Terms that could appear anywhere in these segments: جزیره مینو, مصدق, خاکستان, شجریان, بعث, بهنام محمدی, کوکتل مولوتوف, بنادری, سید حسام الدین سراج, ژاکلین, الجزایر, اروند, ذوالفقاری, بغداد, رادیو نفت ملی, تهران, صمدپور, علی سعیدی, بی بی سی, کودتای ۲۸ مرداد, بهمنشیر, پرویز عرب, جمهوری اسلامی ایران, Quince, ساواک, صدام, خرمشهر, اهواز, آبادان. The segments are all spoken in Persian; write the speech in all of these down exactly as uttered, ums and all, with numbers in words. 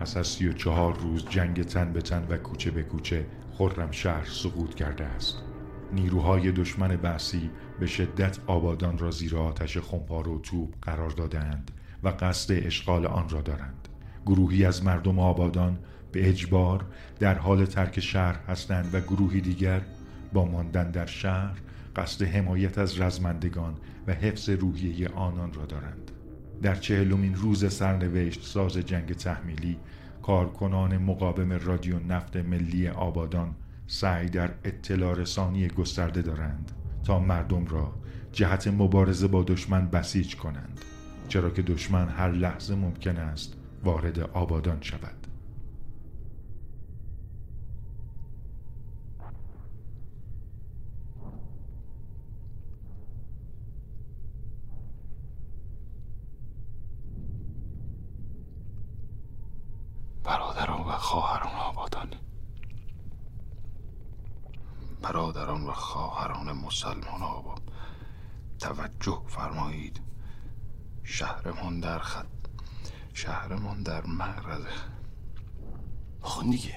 پس از سی و چهار روز جنگ تن به تن و کوچه به کوچه خرمشهر سقوط کرده است. نیروهای دشمن بعثی به شدت آبادان را زیر آتش خمپاره و توپ قرار دادند و قصد اشغال آن را دارند. گروهی از مردم آبادان به اجبار در حال ترک شهر هستند و گروهی دیگر با ماندن در شهر قصد حمایت از رزمندگان و حفظ روحیه آنان را دارند. در چهلمین روز سرنوشت ساز جنگ تحمیلی، کارکنان مقاوم رادیو نفت ملی آبادان سعی در اطلاع رسانی گسترده دارند تا مردم را جهت مبارزه با دشمن بسیج کنند، چرا که دشمن هر لحظه ممکن است وارد آبادان شود. برادران و خواهران آبادانی، برادران و خواهران مسلمان آباد، توجه فرمایید. شهرمان در خط، شهرمان در معرض. بخون دیگه.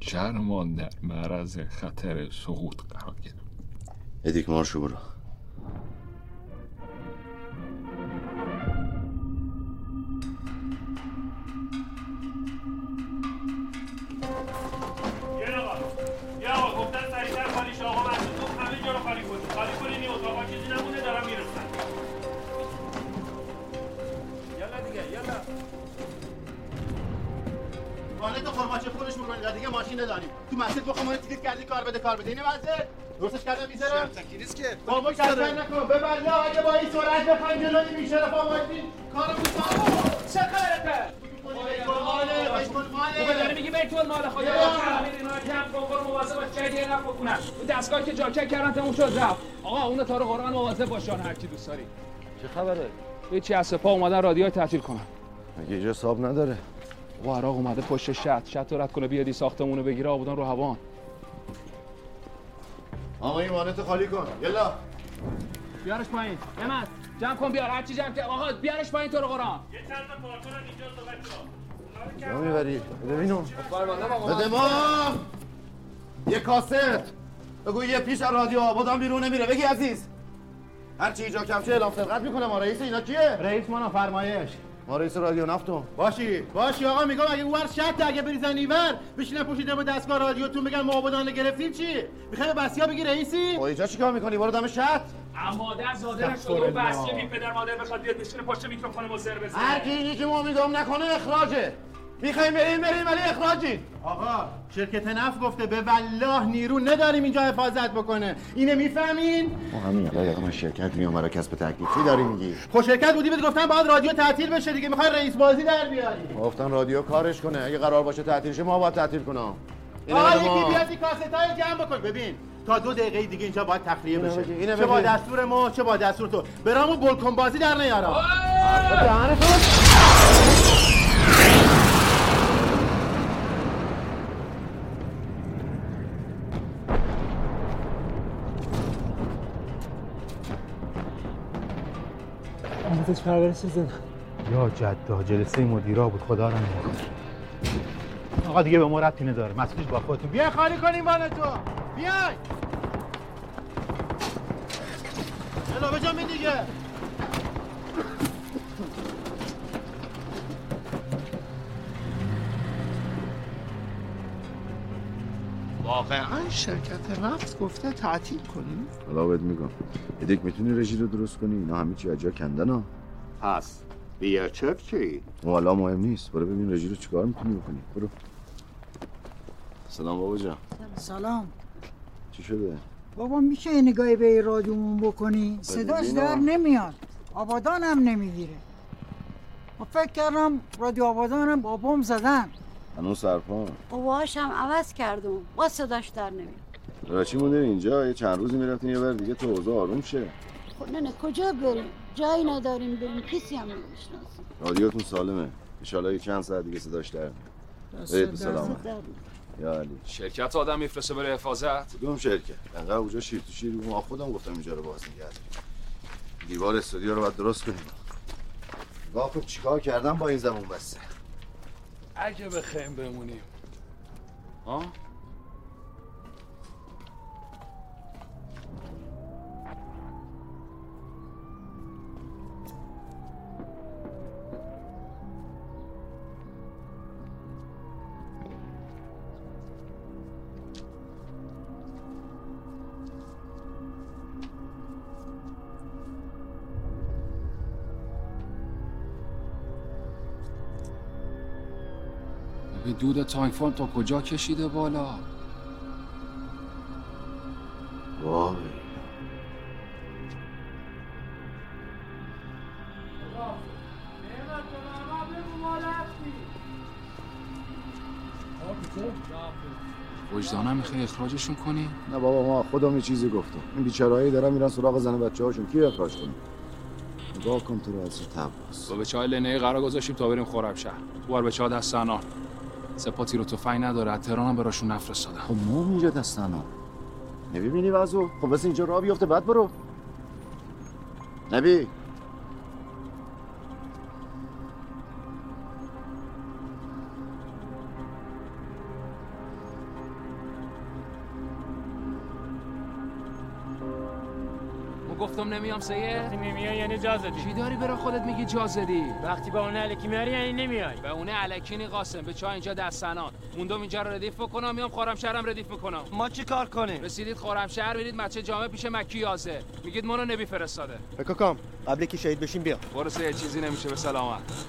شهرمان در معرض خطر سقوط قرار گرفت. ادیک مارشو برو. بابا کردن نکن ببرده آگه با این سرعت به پنجلانی میشه رفا بایدین کارمون بابا چه خیرته؟ بیتون ماله بیتون ماله بابا داره میگی بیتون ماله خدا جمع کن برو مواظب باش جایی دیگه نفت بکنن اون دستگاهی که جاکه کردن تموم شد رفت. آقا اونو تارو قرآن مواظب باش جان هرچی دوست داری. چه خبره؟ یه چی از سپاه اومدن رادیوهای تعطیل کنن. مگه اینجا حساب نداره؟ بابا عراق اومده پشت شط شط رد کنه بیادی ساختمونو بگیره آبادان رو هوان. آقا این وانتو خالی کن. یلا بیارش پایین. همت جمع کن بیار هرچی جمع که آقا بیارش پایین تو رو قرآن. یه چند تا پارکون هم اینجا تو بچا. کجا میبری؟ ببینم. بده ما. یه کاست. بگو یه پیش از رادیو آبادان بیرون نمیره. بگی عزیز. هرچی ایجا کمشه اعلام سرقت میکنه. ما رئیس اینا کیه؟ رئیس ما فرمایش. ما رئیس رادیو نفتم. باشی. باشی آقا میگم اگه اونور شط اگه بریزن اینور بشینن پوشیده با دستگاه رادیوتون بگن ما آبادان گرفتیم چی؟ میخوای بسیا بگی رئیسی؟ خب اینجا چیکار میکنی؟ برو دم شط. مادر زاده نشد و بسیا بی پدر مادر بخواد بیاد بشینه پشت میکروفون ما زر بزنه. هر کی اینی که ما میگم نکنه اخراجه. میخوایم بریم بریم ولی اخراجین. آقا شرکت نفت گفته به والله نیرو نداریم اینجا حفاظت بکنه. اینه میفهمین؟ ما همین آقا من شرکت میام کسب تکلیفی داری میگی. خب شرکت بودی بهت گفتن باید رادیو تعطیل بشه دیگه میخوای رئیس بازی در بیاری. گفتن رادیو کارش کنه اگه قرار باشه تعطیل شه ما باید تعطیل کنم. آقا یکی بیاد این کاستای جمع بکن ببین تا دو دقیقه دیگه اینجا باید تخلیه بشه. اینه چه با دستور ما چه با دستور تو. برامو بالکن بازی در نیارا. چه خبره سیزن؟ یا جدا جلسه مدیرا بود خدا را نکنه. آقا دیگه به ما ربطی نداره. مسئولش با خودتون. بیا خالی کنیم وانتو. بیا. الا بجا می دیگه. واقعا شرکت نفت گفته تعطیل کنیم؟ حالا بهت میگم ادیک میتونی رژی رو درست کنی؟ اینا همه چی اجا کندن ها. پس بیا چک چی؟ والا مهم نیست. برو ببین رژی رو چیکار میتونی بکنی. برو. سلام بابا جان. سلام. چی شده؟ بابا میشه یه نگاهی به رادیومون بکنی؟ صداش در نمیاد. آبادان هم نمیگیره. من فکر کردم رادیو آبادان هم بابام زدن. هنوز سرپا باباش هم عوض کردم با صداش در نمیاد. برای چی موندین اینجا؟ یه چند روزی میرفتین یه بار دیگه تو اوضاع آروم شه. خب نه نه کجا بریم؟ جایی نداریم بریم. کسی هم نمیشناسیم. رادیوتون سالمه ان شاء الله. یه چند ساعت دیگه صداش در میاد. سلام. یالی شرکت آدم میفرسته برای حفاظت؟ کدوم شرکت؟ انقدر اونجا شیر تو شیر بود، ما خودم گفتم اینجا رو باز نگه داریم. دیوار استودیو رو باید درست کنیم. واقعا چیکار کردم با این زبون بسته؟ اگه بخیم بمونیم. ها؟ دود تایفون تا کجا کشیده بالا؟ وای وجدانم میخوای اخراجشون کنی؟ نه بابا، ما خودم یه چیزی گفتم. این بیچاره‌ای دارن میرن سراغ زن بچه‌هاشون، کی اخراج کنه؟ نگاه کن تو رو از تباس. با بچه‌های لنه‌ای قرار گذاشتیم تا بریم خرمشهر. تو بار بچه‌ها دست سنان. سپاه تیر و تفنگ نداره، از تهران هم براشون نفرستادم. خب ما اینجا دستنا نمی‌بینی وضعو؟ خب واسه اینجا راه بیفته بعد برو. نبی ما گفتم نمیام سیه؟ وقتی نمیای یعنی جا زدی. چی داری برای خودت میگی جا زدی؟ وقتی با اون علکی میاری یعنی نمیای. با اون علکی نی قاسم، به چای اینجا دستنان. موندم اینجا رو ردیف بکنم، میام خرمشهرم ردیف میکنم. ما چی کار کنیم؟ رسیدید خرمشهر میرید مچه جامع پیش مکی یازه. میگید منو نبی فرستاده. بکاکام، قبل کی شهید بشیم بیا. ورسه یه چیزی نمیشه به سلامت.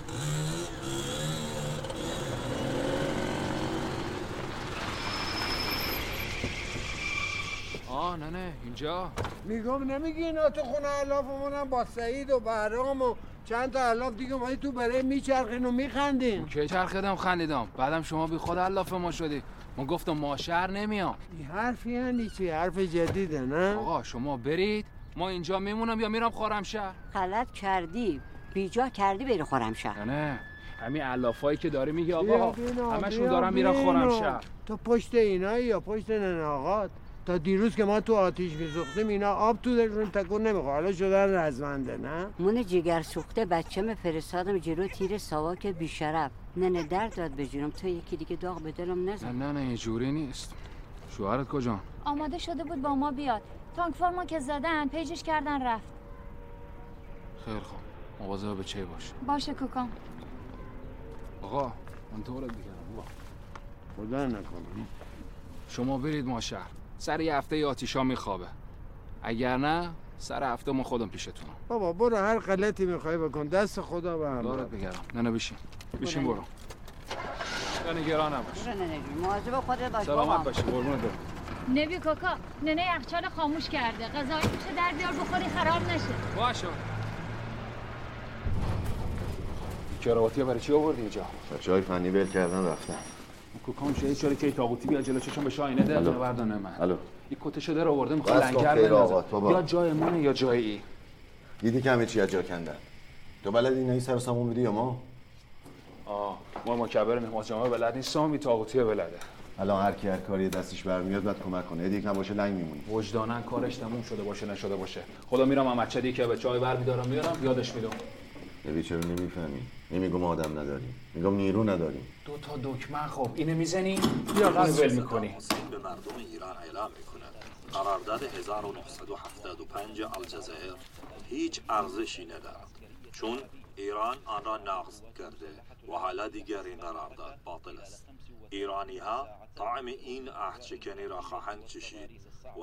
آه نه نه اینجا میگم نمیگی اینا تو خونه علافمونم با سعید و بهرام و چند تا علاف دیگه ما تو برای میچرخین و میخندین. که چرخیدم خندیدم بعدم شما بی خود علاف ما شدی. ما گفتم ما شهر نمیام. این حرفی یعنی چی؟ حرف جدیده نه؟ آقا شما برید ما اینجا میمونم یا میرم خرمشهر. غلط کردی، بیجا کردی بری خرمشهر. نه همین علافایی که داره میگه آقا همشون دارن میرن خرمشهر. تو پشت اینایی یا پشت نناقات؟ تا دیروز که ما تو آتیش می‌سوختیم اینا آب تو دلشون تکون نمی‌خوره، حالا شدن رزمنده. نه مون جگر سوخته بچه‌م فرستادم جلو تیر ساواک بی‌شرف. نه نه درد داد به جونم، تو یکی دیگه داغ به دلم نزن. نه نه نه اینجوری نیست. شوهرت کجا؟ آماده شده بود با ما بیاد، تانک فرما که زدن پیجش کردن رفت. خیر خب مواظب به چی باش. باشه کوکام. آقا من تو رو دیگه بابا خدا نکنه. شما برید ما شهر. سر یه هفته آتیشا میخوابه، اگر نه سر هفته ما خودم پیشتونم. بابا برو هر غلطی میخوای بکن، دست خدا به همراه. دارت بگرم. نه نه بشین بشین برو. نه نگران نباش. نه نه نه مواظب خودت باش. سلامت باشی قربونت برم. نبی کاکا ننه یخچال خاموش کرده، غذایی میشه در بیار بخوری خراب نشه. باشه. کراواتی برای چی آوردی اینجا؟ بچهای فنی ول کردن رفتن. کوکام شاید چاره که تاغوتی بیا جلو چشم به شاینه ده بردانه من. الو این کته شده رو آورده میخواد لنگر بندازه. یا جای منه یا جای ای. دیدی که همه چی از جا کندن. تو بلد اینایی سر و سامون بدی یا ما؟ آه ما مکبر نماز جامعه بلد نیست، سامی تاغوتیه بلده. الان هر کی هر کاری دستش برمیاد باید کمک کنه. دیگه کم باشه لنگ میمونی. وجدانن کارش تموم شده باشه نشده باشه. خدا میرم امچه دیگه به چای برمیدارم میارم یادش میدم. نبی چرا نمیفهمی؟ نمیگم آدم نداریم، میگم نیرو نداریم. دو تا دکمه خب اینو میزنی یا غلط ول میکنی؟ به مردم ایران اعلام میکنند قرارداد هزار و نهصد و هفتاد و پنج الجزایر هیچ ارزشی ندارد، چون ایران آن را نقض کرده و حالا دیگر این قرارداد باطل است. ایرانی ها طعم این عهد شکنی را خواهند چشید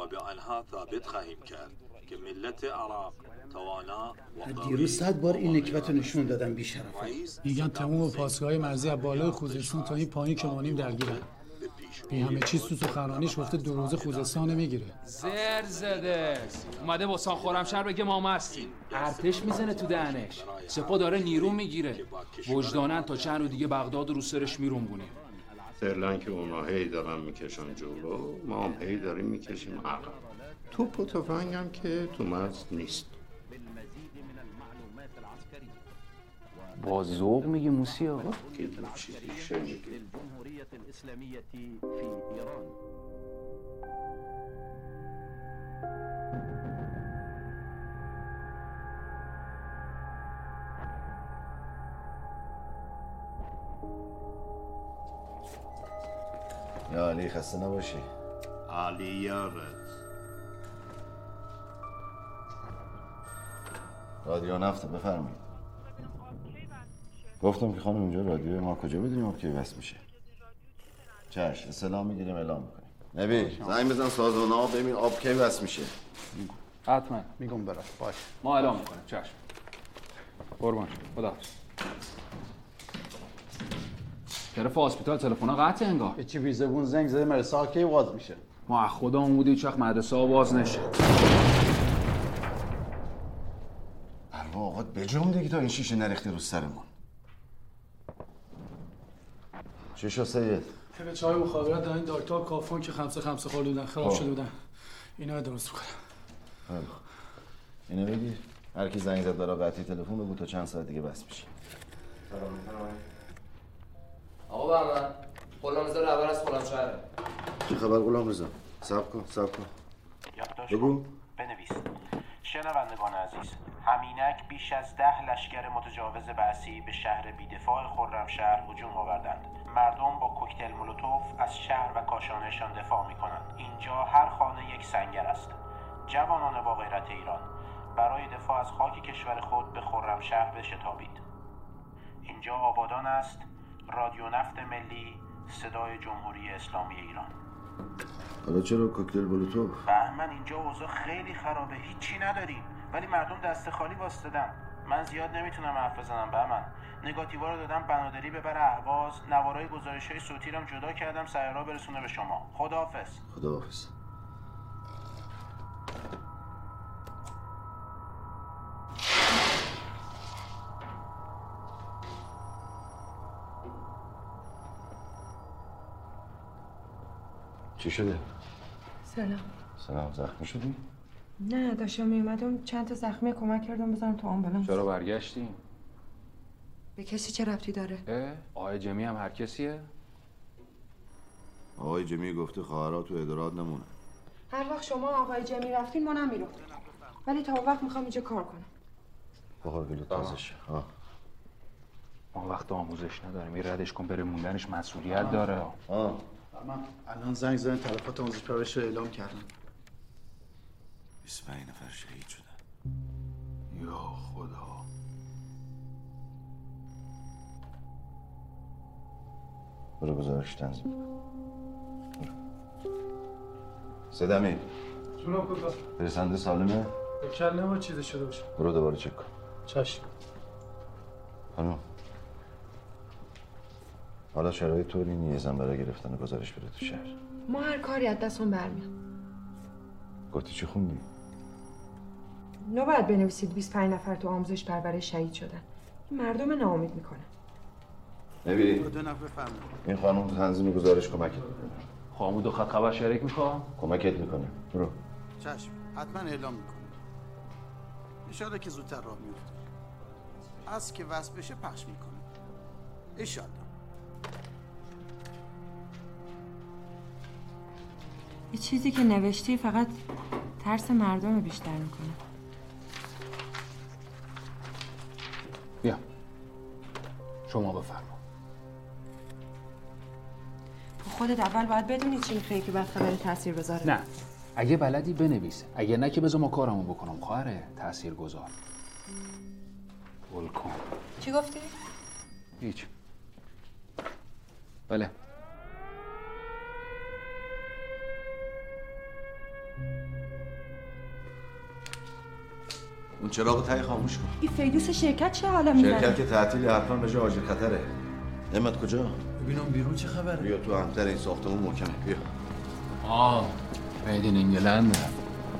و به آنها ثابت خواهیم کرد که ملت عراق توانا و دیروز صد بار این نکبت رو نشون دادن بی شرفا. میگن تمام پاسگاه‌های مرزی از بالای خوزستان تا این پایین که مانیم درگیرن. این همه چیز تو سخنرانیش گفته دو روز خوزستان نمیگیره. زر زده اومده با سان خرمشهر بگه ما مستیم. ارتش میزنه تو دهنش. سپاه داره نیرو میگیره. وجدانن تا چند روز دیگه بغداد رو سرش میرونونه. فعلا که اونا هی دارن میکشن جلو، ما هم هی داریم میکشیم عقب. توپ و تفنگ هم که تو مرز نیست. با ذوق میگی موسی آقا. یا علی خسته نباشی. علی یارت. رادیو نفت بفرمایید. گفتم که خانم اینجا رادیو ما کجا بدونیم آب کی وصل میشه؟ چش اسلام میگیریم اعلام میکنیم. نبی زنگ بزن سازمان آب ببین آب کی وصل میشه. حتما میگم برات باش. ما اعلام میکنیم چش. قربان خدا. طرف هسپتال تلفن قطع انگار. یه چی بیزبون زنگ زده مدرسه ها کی باز میشه؟ ما خدا اومدی چخ مدرسه ها باز نشه. پروا آقا بجام دیگه تا این شیشه نریختی رو سرمون. چی شو سید؟ به چای مخابرات دادن دکتر کافون که خمسه خمسه خال بودن خراب شده بودن. اینا درست می‌کنم. اینا بگیر. هر کی زنگ زد داره قطعی تلفن بگو تا چند ساعت دیگه بس میشه. سلام می‌کنم. آقا بهمن، غلامرضا رو اول از خرمشهر. چه خبر غلامرضا؟ صبر کن، صبر کن. یادداشت بگو. بنویس. شنوندگان عزیز، همینک بیش از ده لشکر متجاوز بعثی به شهر بیدفاع خرمشهر هجوم آوردند. مردم با کوکتل مولوتوف از شهر و کاشانهشان دفاع می‌کنند. اینجا هر خانه یک سنگر است. جوانان با غیرت ایران برای دفاع از خاک کشور خود به خرمشهر بشتابید. اینجا آبادان است. رادیو نفت ملی صدای جمهوری اسلامی ایران. حالا چرا کوکتل بلوتوف؟ بهمن اینجا اوضاع خیلی خرابه، هیچی نداریم ولی مردم دست خالی واسطدن. من زیاد نمیتونم حرف بزنم بهمن. نگاتیوا رو دادم بنادری ببره اهواز، نوارای گزارش‌های صوتی رو جدا کردم سیارا برسونه به شما. خداحافظ. خداحافظ. چی شده؟ سلام. سلام. زخمی شدی؟ نه داشتم میومدم چند تا زخمی کمک کردم بزنم تو آمبولانس. چرا برگشتی؟ به کسی چه ربطی داره؟ آقای جمی هم هر کسیه؟ آقای جمی گفته خواهرها تو ادارات نمونه. هر وقت شما آقای جمی رفتین منم میرم. ولی تا وقت میخوام اینجا کار کنم. بخور گلو تازش. ها. ما وقت آموزش نداریم. این ردش کن بره موندنش مسئولیت آه. داره. ها. من الان زنگ زدن تلفات آموزش پرورش رو اعلام کردن. بیست و پنج نفر شهید شدن. یا خدا. برو گزارش تنظیم کن. برو. صدمی. جونم کجا؟ پرسنده سالمه؟ بکل نبا چیزی شده باشه. برو دوباره چک کن. چشم. خانم. حالا شرایط طوری نیزم برای گرفتن گزارش بره تو شهر. ما هر کاری از دستون برمیاد. گفتی چی خوندی؟ نباید بنویسید بیست و پنج نفر تو آموزش پرورش شهید شدن. این مردم ناامید میکنن. نبیری این خانم تو تنظیم گزارش کمکت میکنه. خامود و خط خبر شریک میخوام کمکت میکنه. برو. چشم حتما اعلام میکنه. ان شاءالله که زودتر راه میفته. از که وصل بشه پخش میکنه. ان شاءالله. یه چیزی که نوشتی فقط ترس مردم رو بیشتر میکنه. بیا شما بفرما. خودت اول باید بدونی چی میخوایی که بعد خبر تاثیر بذاره. نه اگه بلدی بنویس، اگه نه که بذار ما کارمون بکنم. خواهره تاثیر گذار ولکن. چی گفتی؟ هیچ. بله اون چراغ تایی خاموش کن. این فیدوس شرکت چه حالا می‌داره؟ شرکت که تعطیل حتما به جای آجر خطره. نعمت کجا؟ ببینم بیرون چه خبره؟ بیا تو همتر این ساختمون محکمه. بیا. آه میدین انگلنده.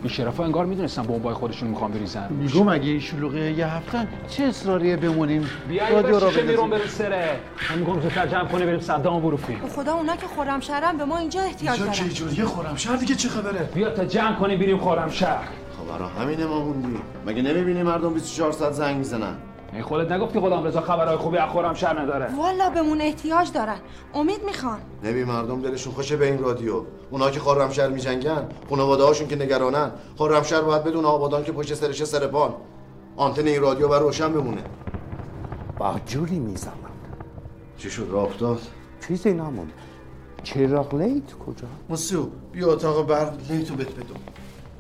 این شرفا انگار میدونستن بمبای خودشون میخوان بریزن. میگم اگه این شلوغه یه هفتن چه اصراریه بمونیم؟ رادیو رو ببینیم بریم سره. من میگم زودتر جمع کنه بریم صدام بروفیم. خدا اونا که خرمشهرن به ما اینجا احتیاج دارن. چه جوریه خرمشهر دیگه چه خبره؟ بیا تا جمع کنه بریم خرمشهر. برای همینه ما موندیم. مگه نمیبینی مردم بیست و چهار ساعت زنگ میزنن؟ این خودت نگفتی غلامرضا خبرای خوبی از خرمشهر نداره؟ والا بهمون احتیاج دارن، امید میخوان. نبی مردم دلشون خوشه به این رادیو. اونا که خرمشهر میجنگن، خانواده‌هاشون که نگرانن. خرمشهر باید بدون آبادان که پشت سرشه سرپان. آنتن این رادیو بر روشن بمونه. با جوری میزنن. چی شد رابطات؟ چیزی نمون. چراغ لیت کجا؟ مسیو بیا اتاق برق لیتو بهت بدم.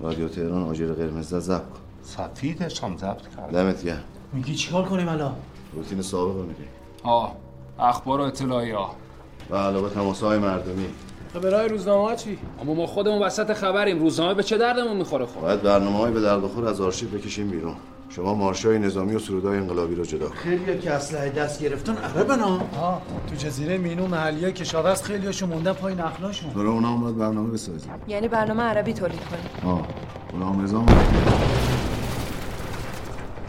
رادیو تهران آجر قرمز زد ضبط کن. سفیدش هم ضبط کرد. دمت گرم. میگی چیکار کنیم الان؟ روتین سابق رو میگی. آه، اخبار و اطلاعیه ها. و علاوه تماس‌های مردمی. خبرای روزنامه چی؟ اما ما خودمون وسط خبریم، روزنامه به چه دردمون میخوره خب؟ باید برنامه‌های به درد بخور از آرشیو بکشیم بیرون. شما مارشای نظامی و سرودای انقلابی رو جدا کن. خیلی‌ها که اسلحه دست گرفتن عربن ها. آه، تو جزیره مینو محلیای کشاورز خیلی‌هاشون موندن پایین اخلاقشون. برای اونا هم باید برنامه بسازیم. یعنی برنامه عربی تولید کنیم. آه، غلام رضا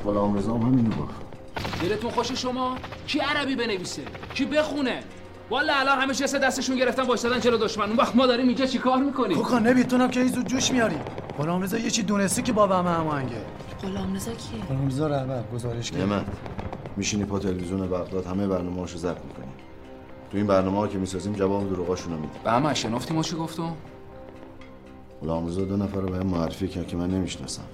غلام رضا هم همینو گفت. دلتون خوش شما کی عربی بنویسه، کی بخونه. والا الان همه چیز دستشون گرفتن وایسادن جلو دشمن. اون وقت ما داریم اینجا چیکار می‌کنیم؟ کوکا نمیتونم که اینو جوش میاری. غلام رضا یه چی دونسته که با همه هماهنگه. غلام رضا کیه؟ غلام رضا رهبر گزارش کرد. نعمت میشینی پا تلویزیون بغداد همه برنامه‌هاشو ضبط می‌کنی. تو این برنامه‌ها که می‌سازیم جواب دروغاشونو میدیم. به همه شنافتیم ما چی گفتم؟ غلام رضا دو نفر رو بهم معرفی کرد که من نمی‌شناسم.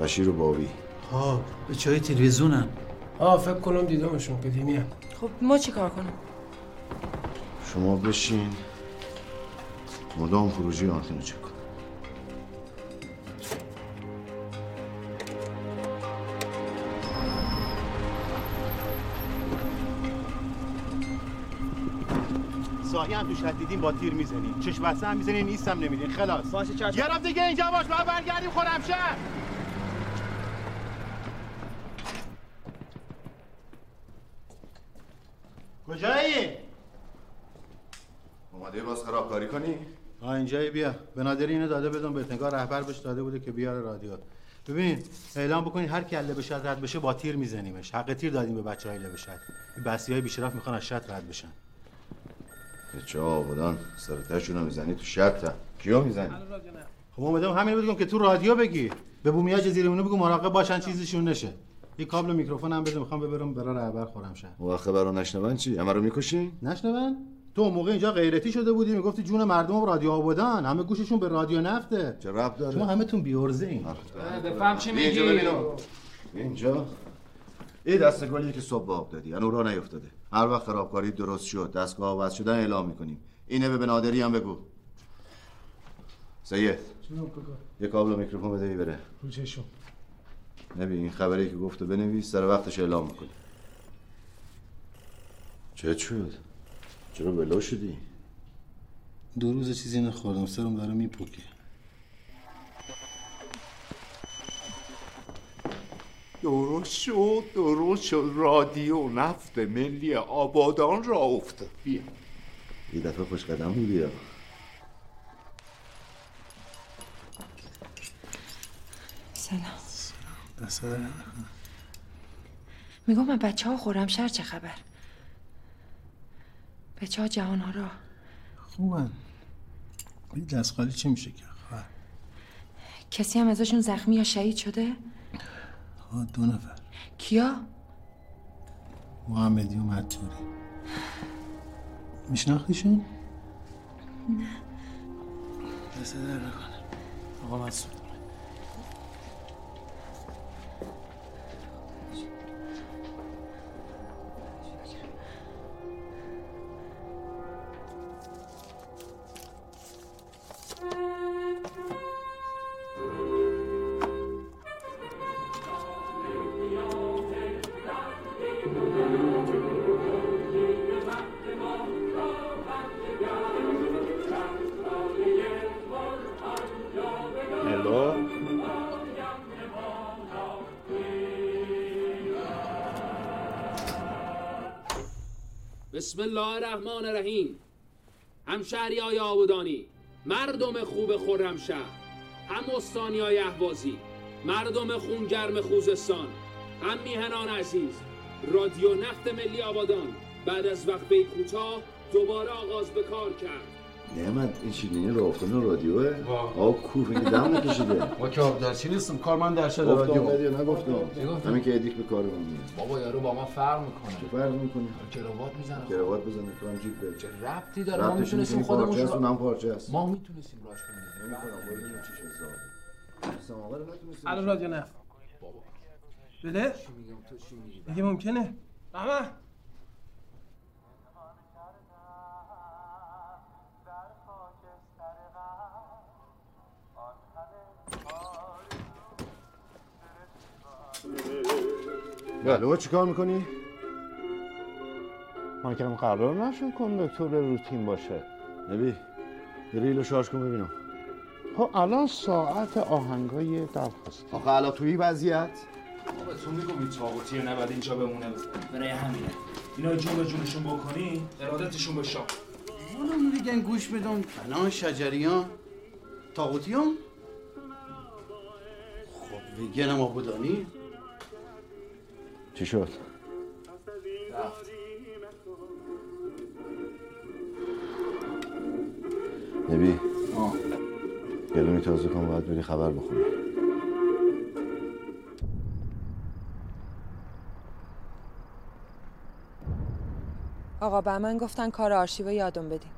بشیر و باوی. آه به چای تلویزیونم. آه فکر کنم دیدمشون قدیمیه. خب ما چیکار کنیم؟ شما بشین مدام خروجی آنتن چک کن. ساحی هم توش دیدیم با تیر میزنین، چشم بسته هم میزنین، نیستم نمیدین خلاص. باشه چشم. یه رفت دیگه اینجا باش، ما برگردیم خرمشهر. کجایی؟ اومده باز خرابکاری کنی؟ آه اینجایی بیا. بنادری اینو داده بدون به نگار رهبر بهش داده بوده که بیاره رادیو. ببینید اعلام بکنید هر کی اله بشه رد بشه با تیر میزنیمش. حق تیر دادیم به بچهای اله بشه. این بسیای بیشرف میخوان از شط رد بشن. بچه‌ها آبادان سرتاشونو میزنی تو شطه. کیو میزنی؟ خب اومدم همین بگم که تو رادیو بگی. به بومیا جزیرمونو بگو مراقب باشن چیزیشون نشه. یه کابل و میکروفون هم بده میخوام ببرم برا رهبر خرمشهر. و خبرو نشنون چی؟ همه رو میکشی؟ نشنون؟ تو موقع اینجا غیرتی شده بودی میگفتی جون مردم و رادیو آبادان، همه گوششون به رادیو نفته. چه ربط داره؟ شما همتون بیورزه این. بفهم چی میگی؟ اینجا ببینم. اینجا این دسته گلی که صبح آب دادی، اون راه نیافتاده. هر وقت خرابکاری درست شد، دستگاه عوض شدن اعلام میکنیم. اینه به بنادری هم بگو. سید. جونم کوکا. یه کابل و میکروفون بده میبره. روچشون. نبی این خبری که گفته بنویس سر وقتش اعلام میکنی. چه شد؟ چرا بلا شدی؟ دو روز چیزی نخوردم سرم داره میپوکه. درست شد درست شد رادیو نفت ملی آبادان را افتاد. بیا این دفعه خوش قدم بودی. سلام میگم من بچه ها خرمشهر چه خبر؟ بچه ها جهان ها را خوبن. این دست خالی چی میشه که خواهر؟ کسی هم ازشون زخمی یا شهید شده؟ ها دو نفر. کیا؟ محمدی و مطوری. میشناختیشون؟ نه دست در نکنه. آقا مسعود بسم الله الرحمن الرحیم. همشهریای آبادانی، مردم خوب خرمشهر، هم استانیای اهوازی، مردم خونگرم خوزستان، هم میهنان عزیز، رادیو نفت ملی آبادان بعد از وقفه کوتاه دوباره آغاز به کار کرد. نعمت این شیرینی راه افتادن رادیوه آب کوه میگه دم نکشیده ما که آبدارچی نیستم کارمند ارشد رادیو گفتم نگفتم همین که ادیک به کارم میاد بابا یارو با ما فرق میکنه چه فرق میکنه کراوات میزنه کراوات بزنه تو هم جیب بده چه ربطی داره ما میتونیم خودمون هم پارچه است ما میتونیم راش کنیم نمیخوام ولی چیش حساب سماور نتونستم الان رادیو نفت بابا بله چی میگم تو چی میگی میگه ممکنه بابا بله چیکار میکنی؟ من که قرار نشد کندکتور روتین باشه نبی ریلو شارژ کن ببینم خب الان ساعت آهنگای درخواست آخه الان توی وضعیت بابا تو میگم این طاقوتیه نباید اینجا بمونه برای همینه اینا جون به جونشون بکنی ارادتشون به شام حالا میگن گوش بدم فلان شجریان طاقوتیام خب ویگنم آبادانی چی شد؟ رفت نبی آه گلونی تازه کن باید بری خبر بخونی آقا به من گفتن کار آرشیو یادم بدین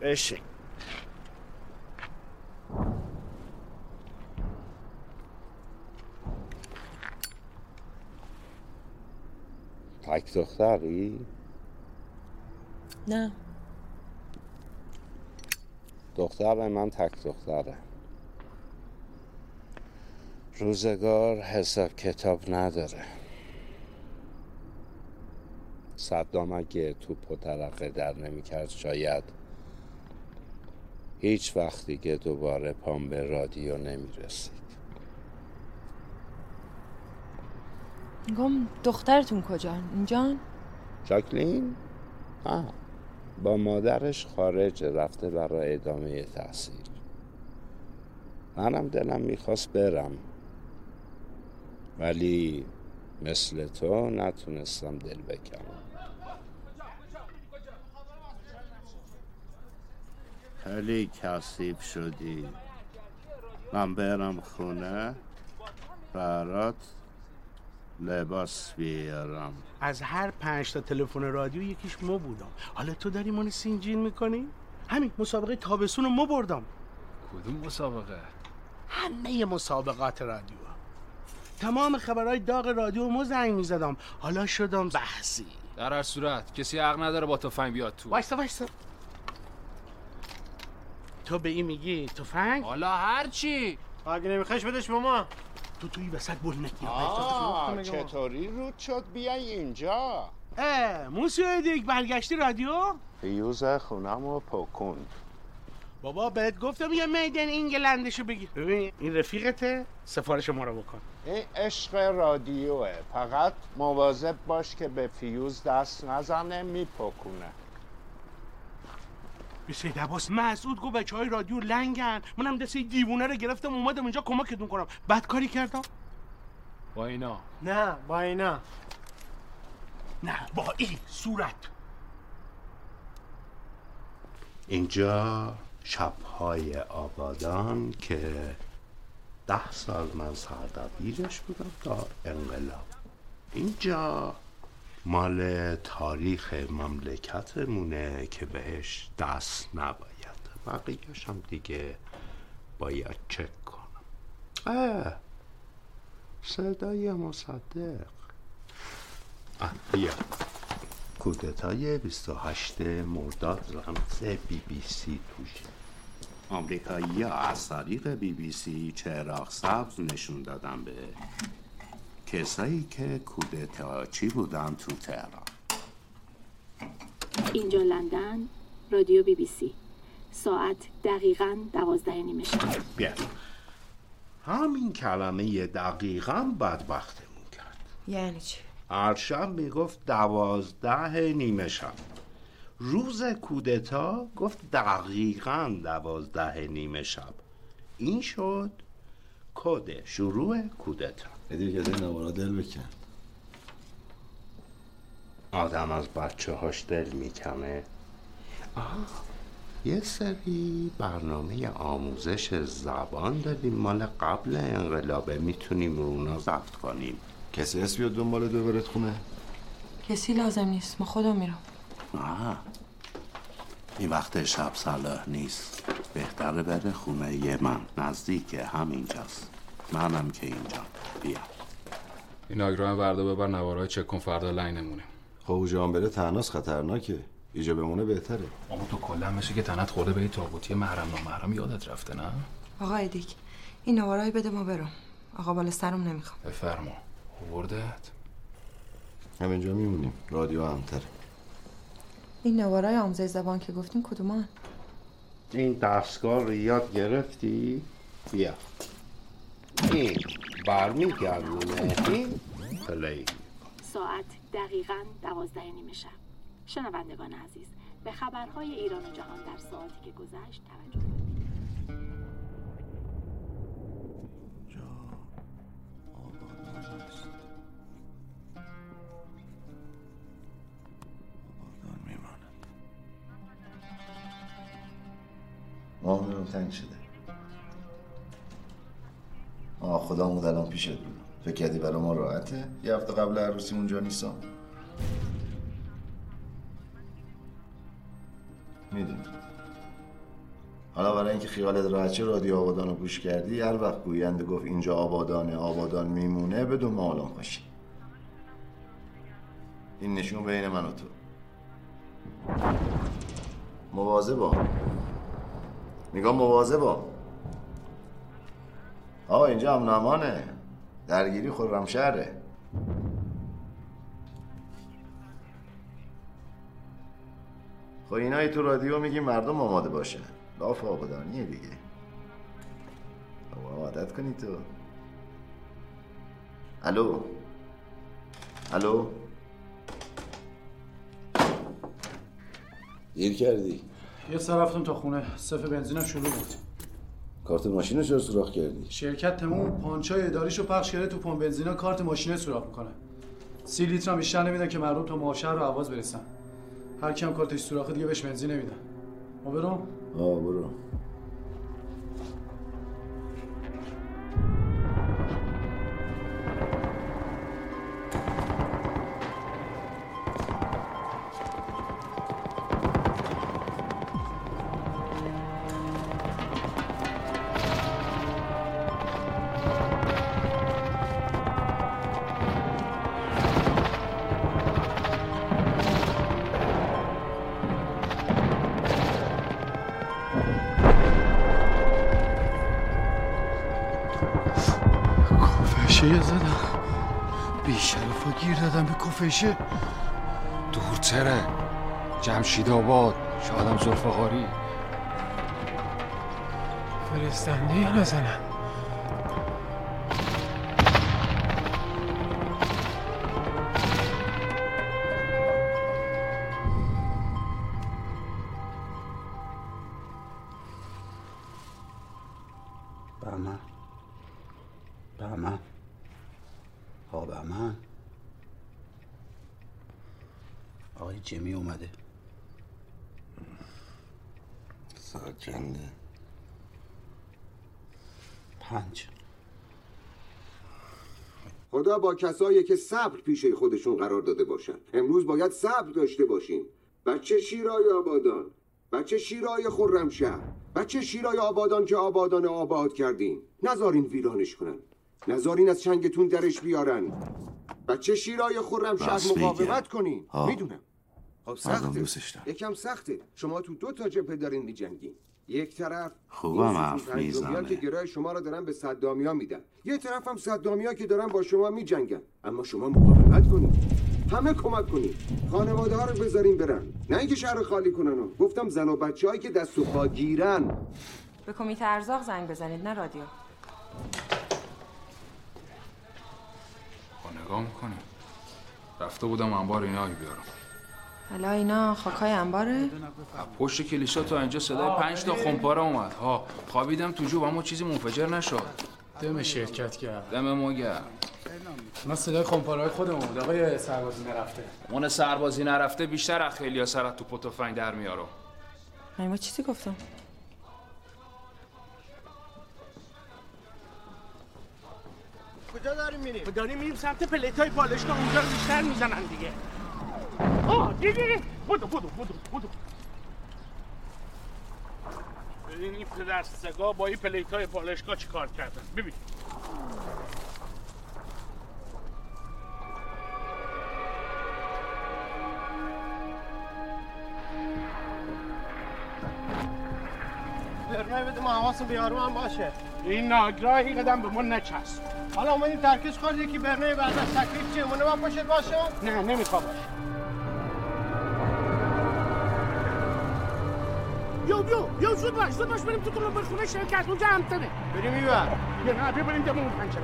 بشه تک دختری؟ نه دختر من تک دخترم روزگار حساب کتاب نداره صدام اگه توپ و ترقه در نمی کرد شاید هیچ وقت دیگه دوباره پام به رادیو نمی رسید گم دخترتون کجا؟ اینجا؟ جاکلین؟ آه با مادرش خارج رفته برای ادامه تحصیل منم دلم میخواست برم ولی مثل تو نتونستم دل بکنم خیلی کثیف شدی من برم خونه برات لباس بیارم از هر پنج تا تلفن رادیو یکیش ما بودم حالا تو داری منو سینجین میکنی؟ همین مسابقه تابستون رو ما بردم کدوم مسابقه؟ همه مسابقات رادیو تمام خبرهای داغ رادیو ما زنگ میزدم حالا شدم بحثی در هر صورت کسی حق نداره با تفنگ بیاد تو وایستا وایستا تو به این میگی تفنگ؟ حالا هرچی اگه نمیخوایش بدش به ما تو توی وسط بول نکی آه چطوری رود شد بیای اینجا اه موسیقی دیگ بلگشتی رادیو فیوز خونم رو پاکند بابا بهت گفتم یه میدن انگلندشو بگی ببین این رفیقته سفارش ما رو بکن این عشق رادیوه فقط مواظب باش که به فیوز دست نزنه میپکونه سید عباس مسعود گفت بچهای رادیو لنگن منم دست دیوونه رو گرفتم اومدم اینجا کمکتون کنم بد کاری کردم با اینا نه با اینا نه با این صورت اینجا شب‌های آبادان که ده سال من سردبیرش بودم تا انقلاب اینجا مال تاریخ مملکتمونه که بهش دست نباید بقیه‌اش هم دیگه باید چک کنم اه صدای مصدق بیا کودتای بیست و هشت مرداد رمز بی بی سی توشه آمریکایی ها از طریق بی بی سی چراغ سبز نشون دادن به کسایی که کودتاچی بودن تو تهران اینجا لندن رادیو بی بی سی ساعت دقیقاً دوازده نیمه شب بیا همین کلمه دقیقاً بدبختمون کرد یعنی چی؟ هر شب میگفت دوازده نیمه شب روز کودتا گفت دقیقاً دوازده نیمه شب این شد کد شروع کودتا ادیو که از این نوارا دل بکن آدم از بچه هاش دل میکنه. آه یه سری برنامه آموزش زبان داریم مال قبل انقلابه، میتونیم رو اونا ضبط کنیم. کسی هست بیاد دنبال دوبرت خونه؟ کسی لازم نیست، ما خودم میرم. آه این وقت شب صلاح نیست، بهتره بره خونه یه من، نزدیک همینجاست، منم که اینجا. بیا این آگرام وردا ببر نوارای چک کن، فردا لینمونه. خب اوجام بره تناس خطرناکه، اینجا بمونه بهتره. اما تو کلا میشه که تنت خورده به این تابوتی محرم نامحرم، یادت رفته نه؟ آقا ادیک این نوارای بده ما برم، آقا بالا سرم نمیخوام. بفرما. آوردت؟ همینجا میمونیم، رادیو همتره. این نوارای آموزش زبان که گفتیم کدومان؟ این دستگاه رو یاد گرفتی؟ بیا این برمیگردونه این پلی. ساعت دقیقاً دوازده نیمه شب. شنوندگان عزیز به خبرهای ایران و جهان در ساعتی که گذشت توجه کنید. ماهمونم تنگ شده. آه خدا همون دلان پیشت بودم، فکر کردی برای ما راحته؟ یه هفته قبل عروسیم اونجا نیستم. میدونم حالا برای اینکه خیالت راحت شه رادیو آبادان رو گوش کردی، هر وقت گوینده گفت اینجا آبادانه، آبادان میمونه، بدون ما آلام باشی. این نشون بین من و تو، مواظبا. میگم مواظبا. آقا اینجا امن و امانه، درگیری خرمشهره. خب اینایی تو رادیو میگیم مردم آماده باشه، لاف آبادانیه دیگه. خب عادت کنی تو. الو الو دیر کردی؟ یه سر رفتم تا خونه، صف بنزینم شلو بود. کارت ماشینو چرا سوراخ کردی؟ شرکت تموم پانچای اداریشو پخش کرده تو پمپ بنزینا کارت ماشینه سوراخ میکنه. سی لیتر هم بیشتر نمیدن که مردم تا ماهشهر رو آواز برسن. هر کی هم کارتش سوراخه دیگه بهش بنزین نمیدن. ما برم؟ آه برو. فشه دورتره، جمشید آباد، شادم ذوالفقاری. فرستنده یا نزنن؟ بهمن بهمن ها بهمن آقای جمی اومده. ساعت چنده؟ پنج. خدا با کسایی که صبر پیشه خودشون قرار داده باشن. امروز باید صبر داشته باشیم. بچه شیرای آبادان، بچه شیرای خرمشهر، بچه شیرای آبادان که آبادان آباد کردین، نذارین ویرانش کنن، نذارین از چنگتون درش بیارن. بچه شیرای خرمشهر مقاومت کنین. میدونم خب سخته، یکم سخته، شما تو دو تا جبهه دارین می‌جنگین. یک طرف خوبم حرف میزنه که گرای شما رو دارن به صدامیا میدن، یه طرف هم صدامیا که دارن با شما می‌جنگن. اما شما مقاومت کنین، همه کمک کنین، خانواده‌ها رو بذارین برن، نه اینکه شهر خالی کنن. گفتم زن و بچه‌هایی که دست و پا گیرن. به کمیته ارزاق زنگ بزنید، نه رادیو. نگاه میکنه رفته بودم انبار اینا بیارم. حالا اینا خاکای انباره؟ پشت کلیسا تا اینجا صدای پنج تا خمپاره اومد. ها خوابیدم تو جوب اما چیزی منفجر نشد. دم شرکت کرد، دم ما گرم. ما صدای خمپاره‌های خودمون بود. آقای سربازی نرفته. اون سربازی نرفته بیشتر از خیلی‌ها سرت تو پت و فنگ در میاره. من ما چیزی گفتم؟ کجا داریم میریم؟ داریم میریم سمت پلیت‌های بالشتا، اونجا بیشتر میزنن دیگه. آه دیدی؟ بودو بودو بودو بودو. ببین این پدر سگا با این پلیت‌های بالشتا چیکار کردن. ببین. درمه بده ما حواسم بیارم هم باشه. این ناگراهی قدم به من نچست. حالا اومدیم ترکیز خورد یکی برنه بعد از تکلیف چه مونه من پشت باشه؟ نه نمیخواه باشه. یو یو یو زود باش زود باش بریم تو کلون برخونه شرکت اونجا همتنه بریم ایوان یه نه بریم دمون پنچره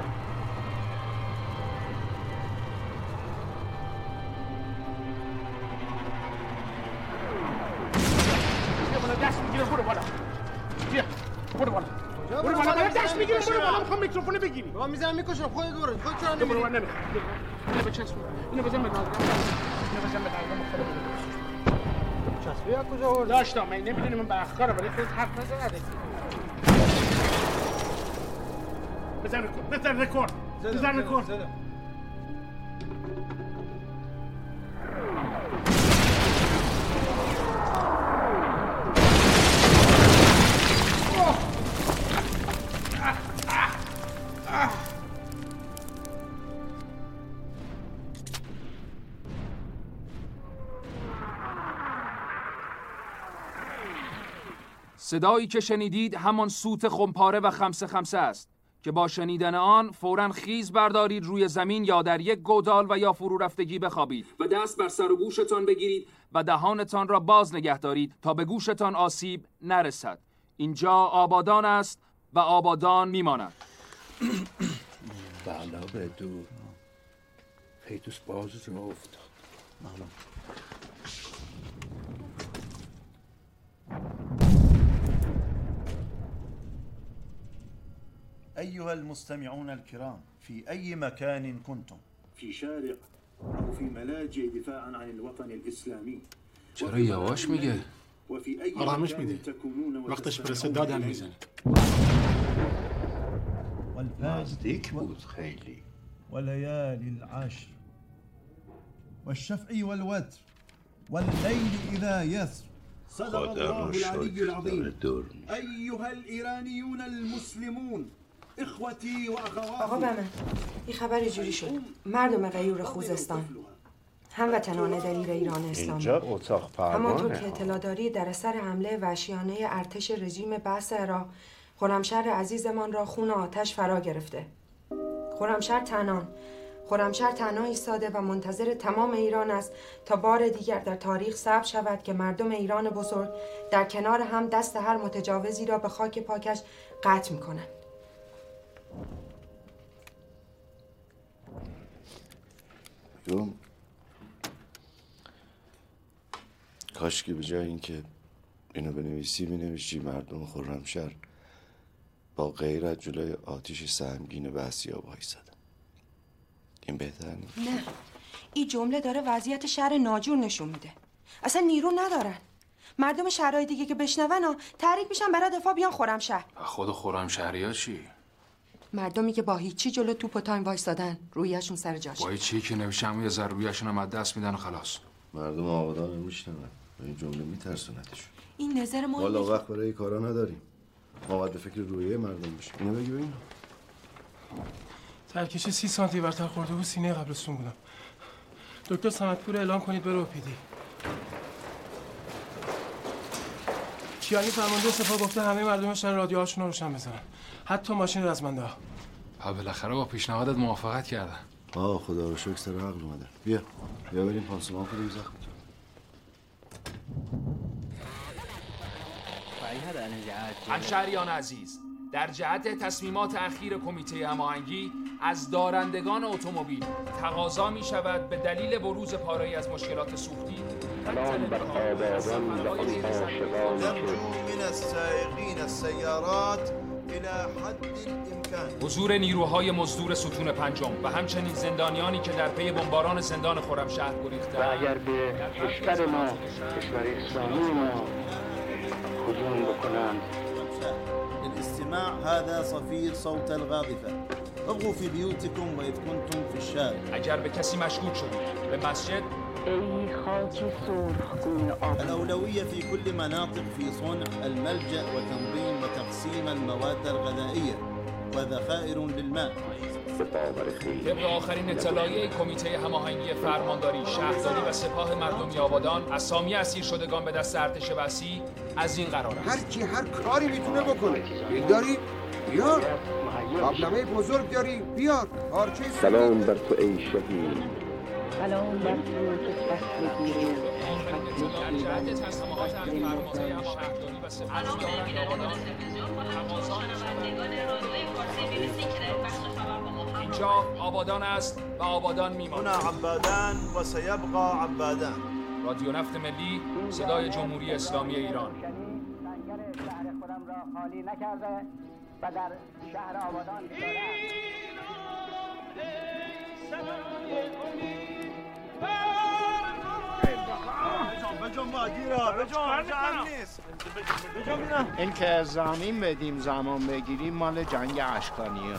یه بالا دست میگیره برو بالا بیا برو بالا برو بالا دست میگیره برو بالا میخوام میکروفونه بگیری بابا میزنم میکشم خودت برو خودت چرا نمیری برو من نمیخوام اینو بچسب اینو بزن به دادم اینو بزن به دادم خودت چسبیه کجا ورد؟ داشتم من نمیدونم من به اخکارم ولی خودت حرف نزده بزن رکورد بزن رکورد بزن رکورد صدایی که شنیدید همان سوت خمپاره و خمسه خمسه است که با شنیدن آن فوراً خیز بردارید روی زمین یا در یک گودال و یا فرو رفتگی بخوابید و دست بر سر و گوشتان بگیرید و دهانتان را باز نگه دارید تا به گوشتان آسیب نرسد. اینجا آبادان است و آبادان میماند. بلا به دو خیتوس بازت را افتاد مالم أيها المستمعون الكرام في أي مكان كنتم في شارع أو في ملاجئ دفاعا عن الوطن الإسلامي چرا یواش میگه؟ آرامش میده وقتش برسه دادم میزنه نزدیک بود خیلی وليالي العشر والشفع والوتر والليل إذا يسر صدق الله العلي العظيم أيها الإيرانيون المسلمون اخوتي واخواتي آقا بهمن این خبر جوری شد مردم غیور خوزستان هموطنان دلیر ایران اسلامی اینجا اتاق پروانه همانطور که اطلاع دارید در اثر حمله وحشیانه ارتش رژیم بعث عراق خرمشهر عزیزمان را خون آتش فرا گرفته خرمشهر تنان خرمشهر تنها ایستاده و منتظر تمام ایران است تا بار دیگر در تاریخ ثبت شود که مردم ایران بزرگ در کنار هم دست هر متجاوزی را به خاک پاکش قطع می‌کنند. کاش که به جای اینکه اینو بنویسی بنویسی مردم خرمشهر با غیرت جلوی آتش سهمگین بعثی‌ها وایسادند. این بهتر نیست. نه این جمله داره وضعیت شهر ناجور نشون میده. اصلا نیرو ندارن. مردم شهرهای دیگه که بشنون ها تحریک میشن برای دفاع بیان خرمشهر. خود خرمشهریا چی؟ مردمی که با هیچی جلو توپ و تایم وایسادن رویشون سر جاش. با هیچی که نوشتم یه ذره رویشون هم از دست میدن و خلاص. مردم آبادان نمیشنون. این جمله میترسونتشون. این نظر ما والا وقت برای کارا نداریم. ما باید به فکر رویه مردم بشیم. اینو بگی ببین. ترکش سی سانتی ورتر خورده بود سینه قبرستون بودم. دکتر صمدپور اعلام کنید بره اوپیدی. کیانی فرمانده سپاه گفته همه مردم شهر رادیوهاشون رو روشن بذارن. حتی ماشین رزمنده ها. ها بالاخره با پیشنهادت موافقت کردن. آه خدا رو شکر سر عقل اومدن. بیا. بیا بریم پانسمان کنیم زخم. همشهریان عزیز در جهت تصمیمات اخیر کمیته هماهنگی از دارندگان اتومبیل تقاضا می شود به دلیل بروز پاره‌ای از مشکلات سوختی سلام بر آبادان و عاشقان نرجو من السائقین السیارات حضور نیروهای مزدور ستون پنجم و همچنین زندانیانی که در پی بمباران زندان خرمشهر گریختند و اگر به کشور ما، کشور اسلامی ما هجوم بکنند. للاستماع هذا صفير صوت الغاضفة ابقوا في بيوتكم وإذ كنتم في الشارع. اگر به کسی مشکوک شدید به مسجد ای خاک سرخگون آب. الأولوية في كل مناطق في صنع الملجأ وتنظيم وتقسيم المواد الغذائية و ذخائر للماء. طبق آخرین اطلاعیه کمیته هماهنگی فرمانداری، شهرداری و سپاه مردمی آبادان، اسامی اسیر شدگان به دست ارتش وصی از این قرار است. هر کی هر کاری میتونه بکنه. بیداری؟ بیار. قابلمه بزرگ داری؟ بیار. سلام بر تو ای شهید. سلام بر تو که دست میگیری. در جهت تصمیمات فرمانداری شهرداری و سپاه مردمی آبادان، همازان شنوندگان رادیو اینجا آبادان است و آبادان میماند. عبادان و سیبقى عبادان. رادیو نفت ملی، صدای جمهوری اسلامی ایران. شهر خودم را خالی نکرده و در شهر آبادان بجام باگیرا بجام هر نیست بجام اینا این که زمین بدیم زمان بگیریم مال جنگ اشکانیه.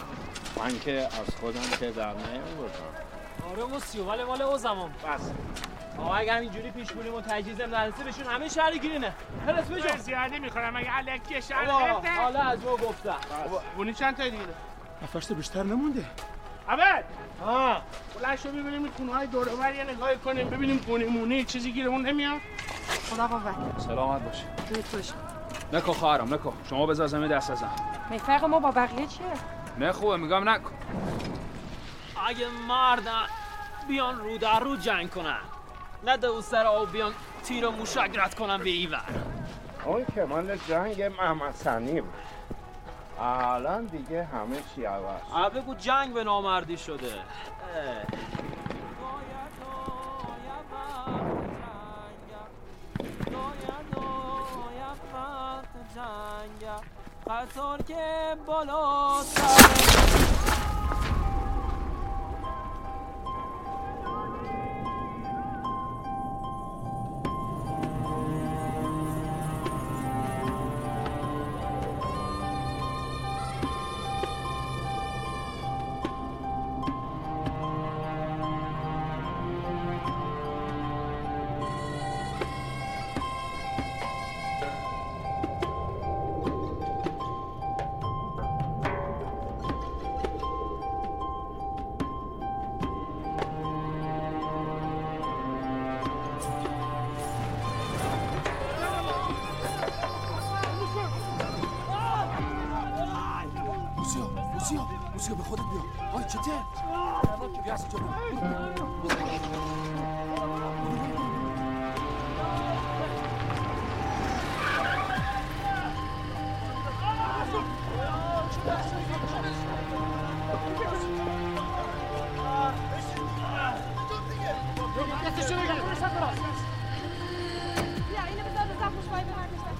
من که از خودم که در نیاوردم. آره اون سی وله وله او زمان بس آقا اگه همینجوری پیش بریم و تجهیزم درسه بشون همه شهر گیرینه. خلاص بجام زیادی میخورم اگه الکی شهر گرفته. حالا از جو گفتم بونی چند تا دیگه نفرشت بیشتر نمونده. عبد ها بلند شو ببینیم این خونه‌های دور و بر یه نگاه کنیم ببینیم خونمونه چیزی گیرمون نمیاد. خدا قوت. سلامت باشی. خوش. نکو خواهرم نکو. شما بذار زمین دست ازم. میفرق ما با بقیه چیه؟ نه خوبه میگم نکو. اگه مردن بیان رو در رو جنگ کنن. نه دو سر آب بیان تیر و موشک رد کنن به ایور. اون که مال جنگ محمد ثانی بود. الان دیگه همه چی عوض. عبد گو جنگ به نامردی شده. اه. موسیقا به خودت بیا. آی چته؟ بیا از اینجا بیا اینه بذار بزن خوش بایی به من بشتر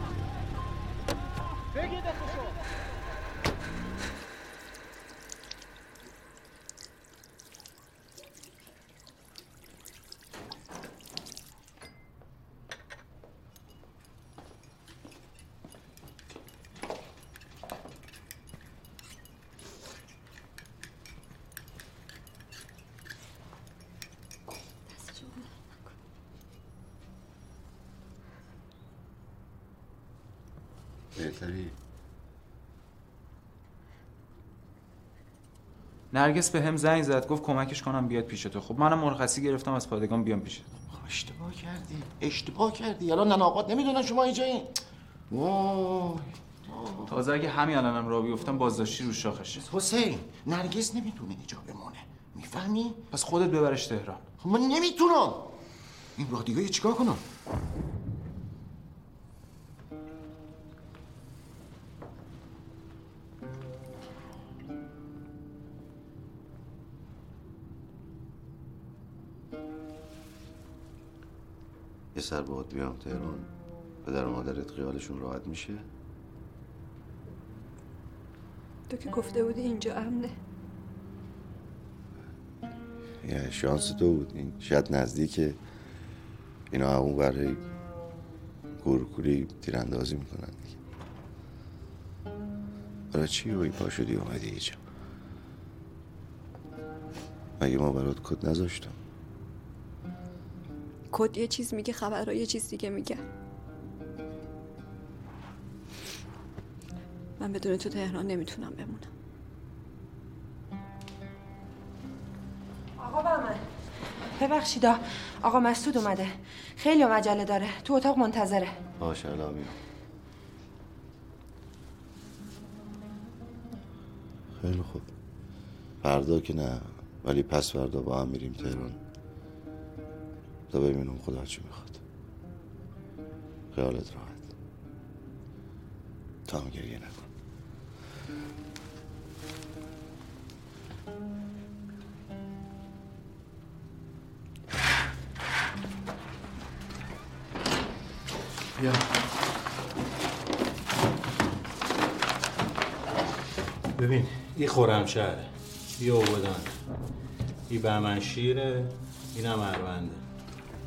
بگید خوشو بهتری. نرگس به هم زنگ زد گفت کمکش کنم بیاد پیش تو. خب منم مرخصی گرفتم از پادگان بیام پیش تو. خب اشتباه کردی اشتباه کردی الان نناقات نمیدونن شما اینجایی. وای تازه اگه همین الانم را بیفتم بازداشتی رو شاخشه. حسین نرگس نمیتونه اینجا بمونه میفهمی؟ پس خودت ببرش تهران. خب من نمیتونم. این رادیو چیکار کنم؟ یه سر باید بیام تهران پدر و مادرت خیالشون راحت میشه؟ تو که گفته بودی اینجا امنه. یه شانس تو بود، این شاید نزدیکه، اینا همون برای گورکوری تیراندازی میکنن دیگه. برای چی روی پا شدی اومدی اینجا؟ مگه ما برات کد نذاشتم؟ کد یه چیز میگه، خبرها یه چیز دیگه میگه. من بدون تو تهران نمیتونم بمونم. آقا بهمن، ببخشید آقا مسعود اومده، خیلی عجله داره، تو اتاق منتظره. باشه الان میام. خیلی خوب، فردا که نه، ولی پس فردا با هم میریم تهران تا ببینم خدا چی میخواد. خیالت راحت، تا هم گریه نکن. بیا ببین، این خرمشهره، این آبادان، این بهمنشیره، اینم اروند،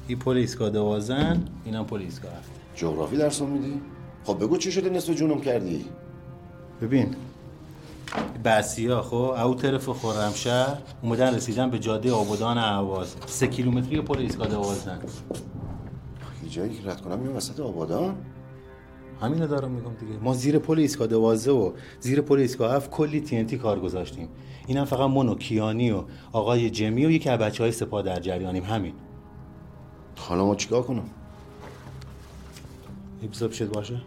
این پلیسگاه دوازن، اینم پلیسگاه هفته. جغرافی درس میدی؟ خب بگو چی شده نصف جونم کردی؟ ببین بسیا خب او طرف خرمشهر اومدن رسیدن به جاده آبادان اهواز، سه کیلومتری پلیسگاه دوازن. جایی که رد کنم میام وسط آبادان؟ همینو دارم میگم دیگه. ما زیر پل ایستگاه دوازده و زیر پل ایستگاه هفت کلی تی ان تی کار گذاشتیم. اینم فقط من و کیانی و آقای جمی و یکی از بچهای سپاه در جریانیم، همین. حالا ما چیکار کنم؟ حساب شد باشه.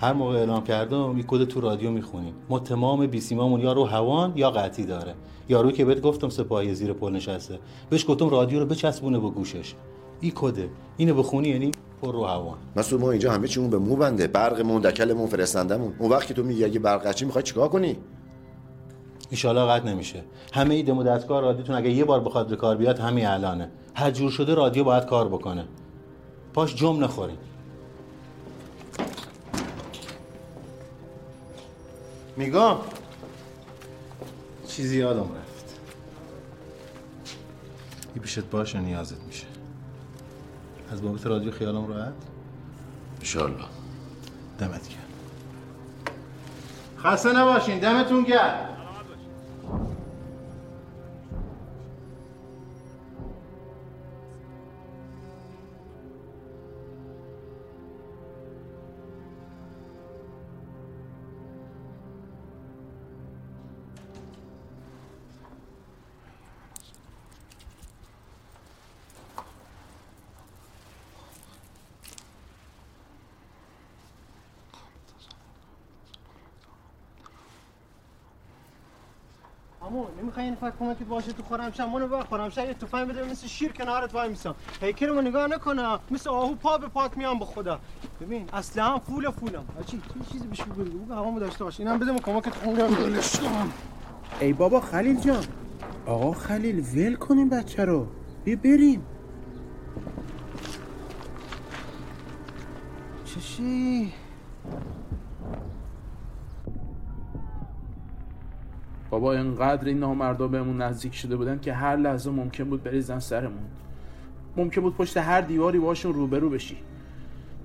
هر موقع اعلام کردم یک کد تو رادیو میخونیم. ما تمام بیسیمامون یا رو هوان یا قطعی داره. یارو که بهت گفتم سپاهی زیر پل نشسته، بهش گفتم رادیو رو بچسبونه به گوشش. این کده، اینو بخونی یعنی پر رو هوا. مسعود ما اینجا همه چیمون به مو بنده، برقمون، دکلمون، فرستندمون. اون وقتی تو میگی اگه برق قچی میخوای چیکار کنی؟ ان شاءالله قطع نمیشه. همه ایده مدتکار رادیوتون اگه یه بار بخواد به کار بیاد همین الانه. هر جور شده رادیو باید کار بکنه. پاش جم نخورین. میگم چیزی یادم رفت. این پیشت باشه، نیازت میشه. از بابت رادیو خیالم راحت؟ انشالله. دمت گرم. خسته نباشین، دمتون گرم. نمیخوای این حکومتی باشه تو خرمشهر؟ منو با خرمشهر یه تفنگ بده مثل شیر کنارت وای میسم، پیکرمو نگاه نکنه، مثل آهو پا به پات میام. به خدا ببین اصلا فول فولم آجی، تو چیزی بهش بگو، بگو هوامو داشته باش. اینم بده کمکت خونم دلش. ای بابا خلیل جان، آقا خلیل، ول کنین بچه رو، بیا بریم. چشی بابا، اینقدر این نامردا بهمون نزدیک شده بودن که هر لحظه ممکن بود بریزن سرمون. ممکن بود پشت هر دیواری باشون روبرو بشی.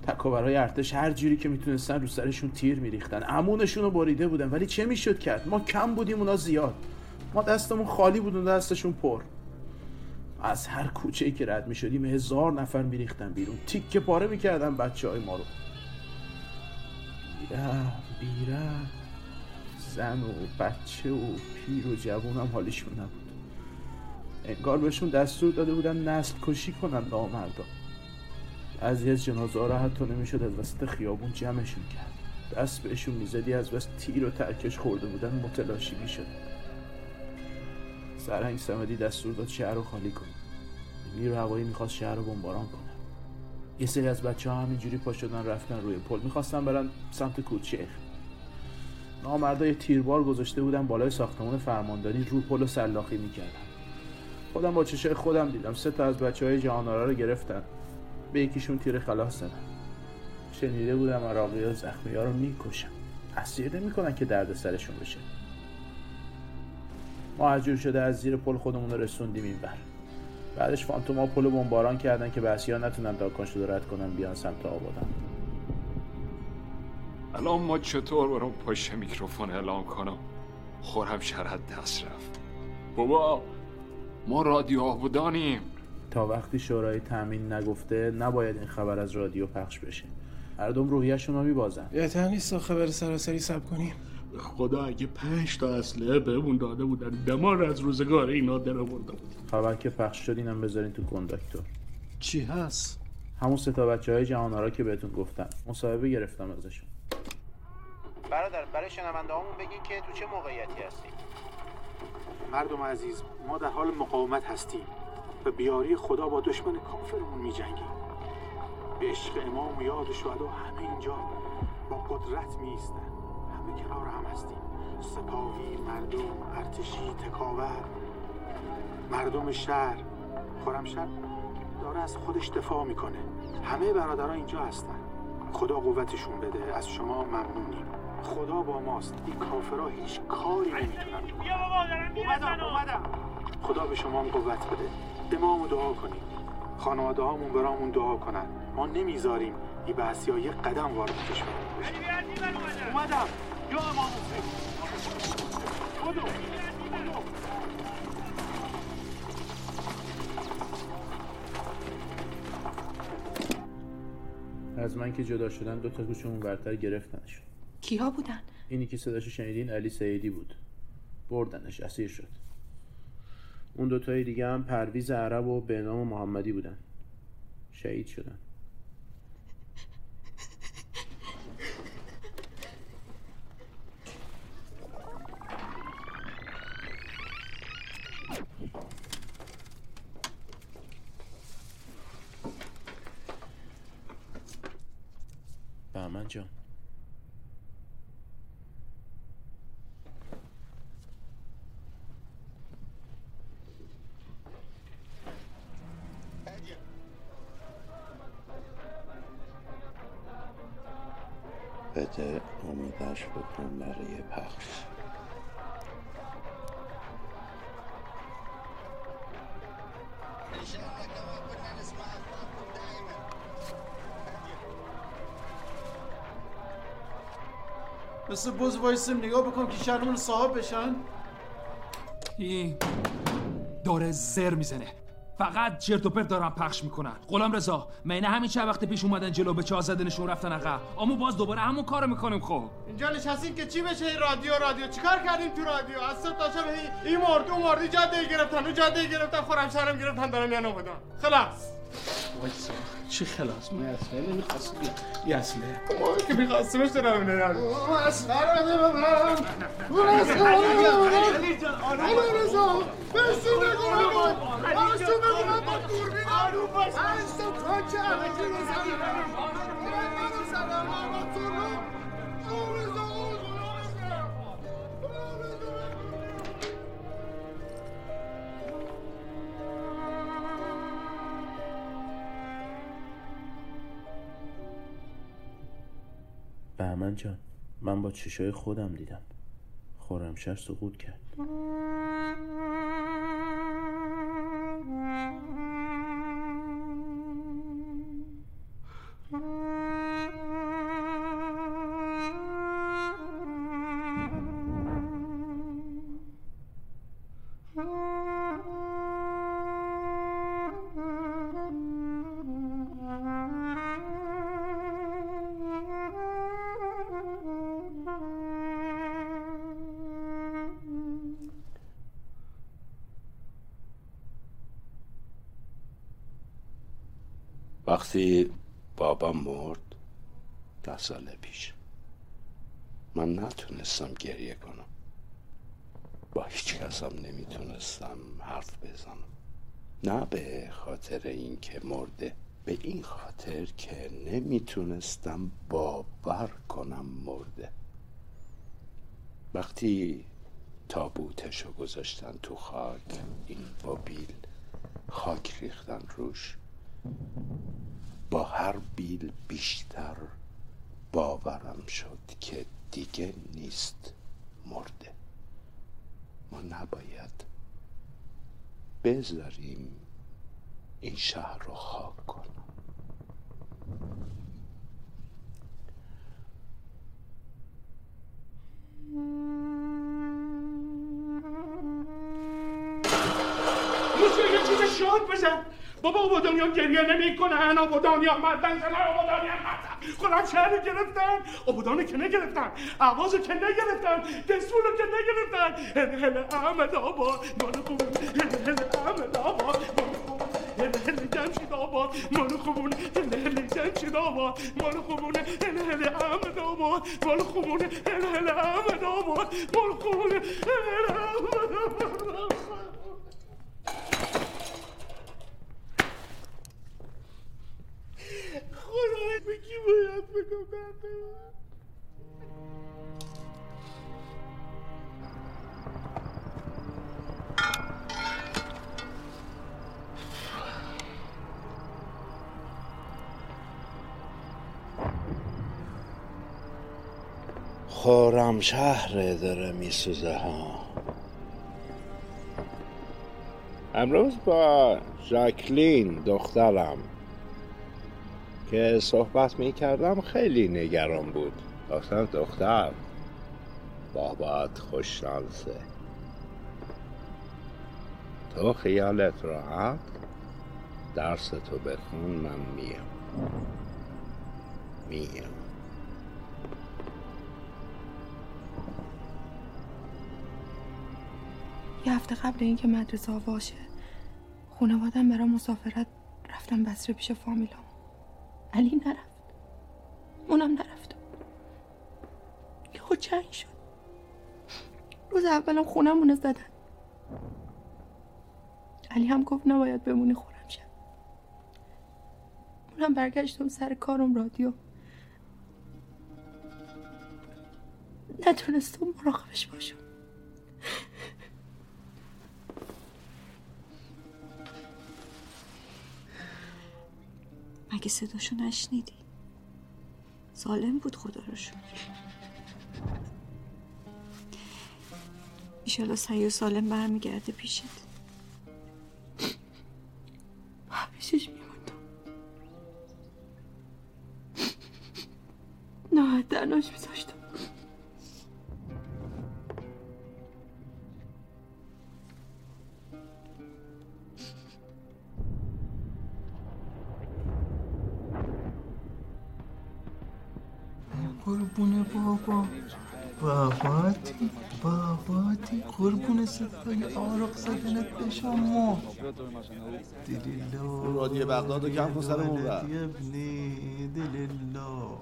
تکاورهای ارتش هر جوری که میتونستن رو سرشون تیر میریختن، امونشون رو بریده بودن، ولی چه میشد کرد؟ ما کم بودیم، اونا زیاد. ما دستمون خالی بود، اون دستشون پر. از هر کوچه‌ای که رد میشدیم هزار نفر میریختن بیرون، تیکه پاره میکردن بچهای ما رو. بیره بیره زن و بچه و پیر و جوان هم حالشون نبود. انگار بهشون دستور داده بودن نسل کشی کنن نامردا. از یه جنازه ها راحت تو نمیشد از وسط خیابون جمعشون کرد. دست بهشون میزدی از بس تیر و ترکش خورده بودن متلاشی میشد. سرهنگ صمدی دستور داد شهر رو خالی کن. نیرو هوایی میخواست شهر رو بمباران کنه. یه سری از بچه ها همینجوری پا شدن رفتن روی پل، میخواستن برن سمت کودشهر. نامردای تیربار گذاشته بودن بالای ساختمان فرمانداری، رو پل سلاخی میکردن. خودم با چشای خودم دیدم سه تا از بچهای جهان‌آرا رو گرفتن، به یکیشون تیر خلاص زدن. شنیده بودم عراقی‌ها زخمی‌ها رو میکشن، اسیر نمیکنن که درد سرشون بشه. ما از جور شده از زیر پل خودمون رسوندیم اینور. بعدش فانتوما پل بمباران کردن که بسیار نتونن داکاشو رد کنن بیان سمت آبادان. الان ما چطور برام پشت میکروفون اعلام کنم خورم شرحت دست رفت؟ بابا ما رادیو آبادانیم. تا وقتی شورای تامین نگفته نباید این خبر از رادیو پخش بشه. مردم روحیه‌شون رو میبازن. بهتر نیست خبر سراسری ساب کنیم. خدا اگه پنج تا اسلحه بهمون داده بودن دمار از روزگار اینا در آورده بود. خبر که پخش شد اینم بذارین تو کنداکتور. چی هست؟ همون سه تا بچه‌های جهان‌آرا که بهتون گفتم. مصاحبه گرفتم ازشون. برادر برای شنونده‌هامون بگین که تو چه موقعیتی هستیم. مردم عزیز، ما در حال مقاومت هستیم و بیاری خدا با دشمن کافرمون می‌جنگیم. به عشق امام و یاد شهدا همه اینجا با قدرت می‌ایستن. همه کنار هم هستیم. سپاهی، مردم، ارتشی، تکاور، مردم شهر. خرمشهر داره از خودش دفاع میکنه. همه برادران اینجا هستن. خدا قوتشون بده. از شما ممنونیم. خدا با ماست. این کافرها هیچ کاری نمیتونن بکنن. بیا بابا دارم میرسن. اومدم. خدا به شما هم قوت بده. دمامو دعا کنیم. خانواده هامون برامون دعا کنن. ما نمیذاریم این بحثی ها یک قدم وارد کشور بشه. اومدم یا امام حسین. از من که جدا شدن دو تا گوشمون برتر گرفتنشون. کیا بودن؟ اینی که صداشو شنیدین علی سعیدی بود. بردنش اسیر شد. اون دو تای دیگه هم پرویز عرب و بهنام محمدی بودن. شهید شدن. بهمن جان بده آمادش بکن برای پخش. مثل بز وایسیم نگاه بکن که شهرمون صاحب بشن. این داره زر میزنه. فقط چرت و پرت دارن پخش میکنن. غلامرضا مینه همین چند وقت پیش اومدن جلو به چاه زدنشون رفتن عقب. آمو باز دوباره همون کارو میکنیم. خب اینجا نشستیم که چی بشه؟ رادیو رادیو چیکار کردیم تو رادیو؟ از صبح تا شب این مرد اون مردی جاده گرفتن اون جاده گرفتن خرمشهرم گرفتن دارن میان آبادان. خلاص وایسا چی خلاص؟ من اصلا نمیخواستم یه اصله ما که میخواستمش دارم نرم ما اصلا نمیخواستم ما اصلا نمیخواستم آنورزا بس نگورم بس نگورم با دوربین آلو بس هست پنچه علکی نزدی منو سلام ما تورم آنورزا بهمن جان من با چشای خودم دیدم خرمشهر سقوط کرد. وقتی بابا مرد ده سال پیش من نتونستم گریه کنم. با هیچ کسم نمیتونستم حرف بزنم. نه به خاطر این که مرده، به این خاطر که نمیتونستم باور کنم مرده. وقتی تابوتشو گذاشتن تو خاک، این بابیل خاک ریختن روش، با هر بیل بیشتر باورم شد که دیگه نیست مرده. ما نباید بذاریم این شهر رو خاک کنیم. یه چیز شاد بزن. بابا آبادانیا گریه نمی کنن، آبادانیا مردن زنن، آبادانیا مردن خودم شهر گرفتن، آبادانو که نگرفتن، عوازو که نگرفتن، دستورو که نگرفتن. هل هل احمد آباد مالو خوبون، هل هل احمد آباد مالو خوبون، هل هل جمشید آباد مالو خوبون، هل هل جمشید آباد مالو خوبون، هل هل احمد آباد مالو خوبون، هل هل احمد آباد مالو خوبون، هل هل احمد آباد. خدایا به کی باید بگم درده من؟ خرمشهر داره می سوزه ها. امروز با ژاکلین دخترم که صحبت می کردم خیلی نگران بود. گفتم دختر بابات خوش شانسه، تو خیالت راحت، درس تو بخون، من میم میم یه هفته قبل اینکه مدرسه ها واشه خانواده‌ام برای مسافرت رفتم بصره پیش فامیلام. علی نرفت، اونم نرفت. یهو جنگ شد. روز اولم خونمونو زدن. علی هم گفت نباید بمونی خرمشهر. اونم برگشتم سر کارم رادیو. نتونستم مراقبش باشم. مگه صداشو نشنیدی؟ سالم بود خدا رو شکر. ایشالا سعی و سالم برمیگرده پیشت. پیشش میموندم. نه تناش میذاشتم. قربونه بابا، باباتی باباتی قربونه صدای آرق زدنت بشم. ما دلیلا رادیو بغداد رو کم کن سرمون بر دلیلا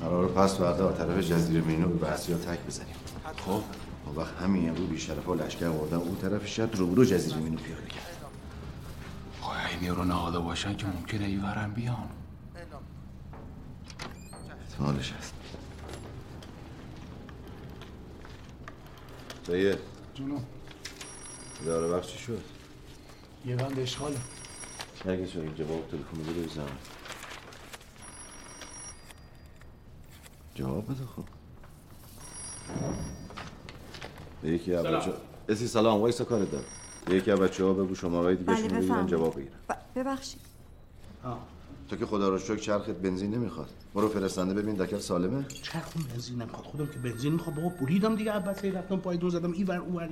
قرار پس برده طرف جزیره مینو به بحثی ها تک بزنیم. خب اون وقت همین امرو بیشرف ها لشکر آوردن اون طرف شد روبرو جزیره مینو پیاده کرد. خواهی میرو نهاده باشن که ممکنه ای ورم بیان حالش هست. سیه جونم داره وقت چی شد؟ یه بند اشغاله نگه شد اینجا باب تلفون بده بزن جواب بده. خب به یکی از بچه ها اسی سلام وایسا کارت دارم. به یکی از بچه ها بگو شمارهای دیگه شون بگیرن جواب بگیرن. ببخشید آه تو که خدا رو شکر چرخت بنزین نمیخواد. برو فرستنده ببین دکر سالمه. چرخم بنزین نمیخواد. خودم که بنزین میخواد بابا بریدم دیگه. عباسی رفتم پای دون زدم اینور اونور.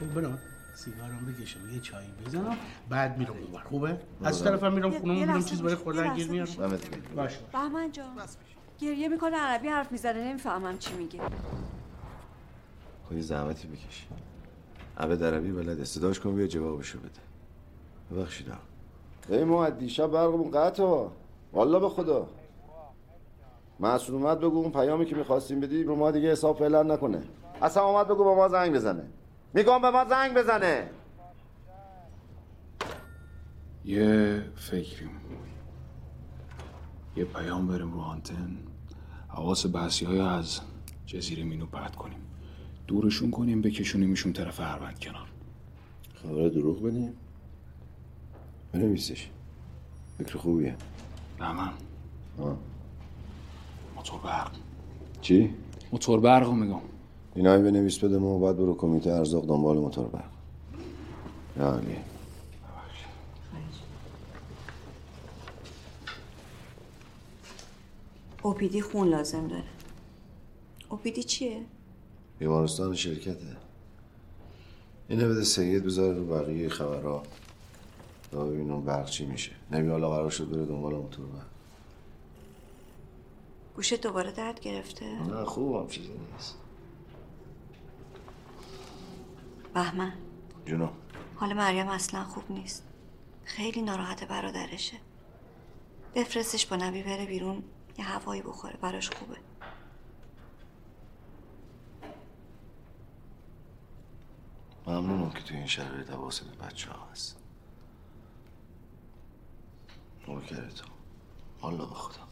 خب برام سیگارم بکشم یه چای بزنم بعد میرم اونور. خوبه؟ از طرفم میرم خونمون میرم چیز برای خوردن گیر میارم. باشه. بهمن جان گریه میکنه عربی حرف میزنه نمیفهمم چی میگه. خودی زحمتی بکش. عبد عربی بلد استداش کن بیا جوابشو بده. ببخشید آقا. ای مودی شب برقمون قطع ها والله به خدا. مسئول اومد بگو اون پیامی که میخواستیم بدی به ما دیگه حساب فعلا نکنه. اصلا اومد بگو به ما زنگ بزنه. میگم به ما زنگ بزنه. یه فکریم یه پیام بریم رو آنتن، حواس بحثی های از جزیره مینو پرت کنیم، دورشون کنیم، بکشونیمشون طرف هروند کنار. خبر دروغ بدیم بنویسش. فکر خوبیه. بهمن آه موتور برق. چی؟ موتور برقو میگم. اینایی بنویس بده ما بعد برو کمیته ارزاق دنبال موتور برم. یعنی اوپیدی خون لازم داره. اوپیدی چیه؟ بیمارستان شرکته. اینو بده سید بذاره رو بقیه خبرها. تا ببینم برق چی میشه. نمی حالا قرار شد بره دنبال موتور برم. گوشه دوباره درد گرفته؟ نه خوبم چیزی نیست. بهمن جونم، حال مریم اصلا خوب نیست، خیلی ناراحته برادرشه. بفرستش با نبی بره بیرون یه هوایی بخوره، براش خوبه. ممنونم که توی این شرایط حواست به بچه‌ها هست. نوکرتم الله به خدا.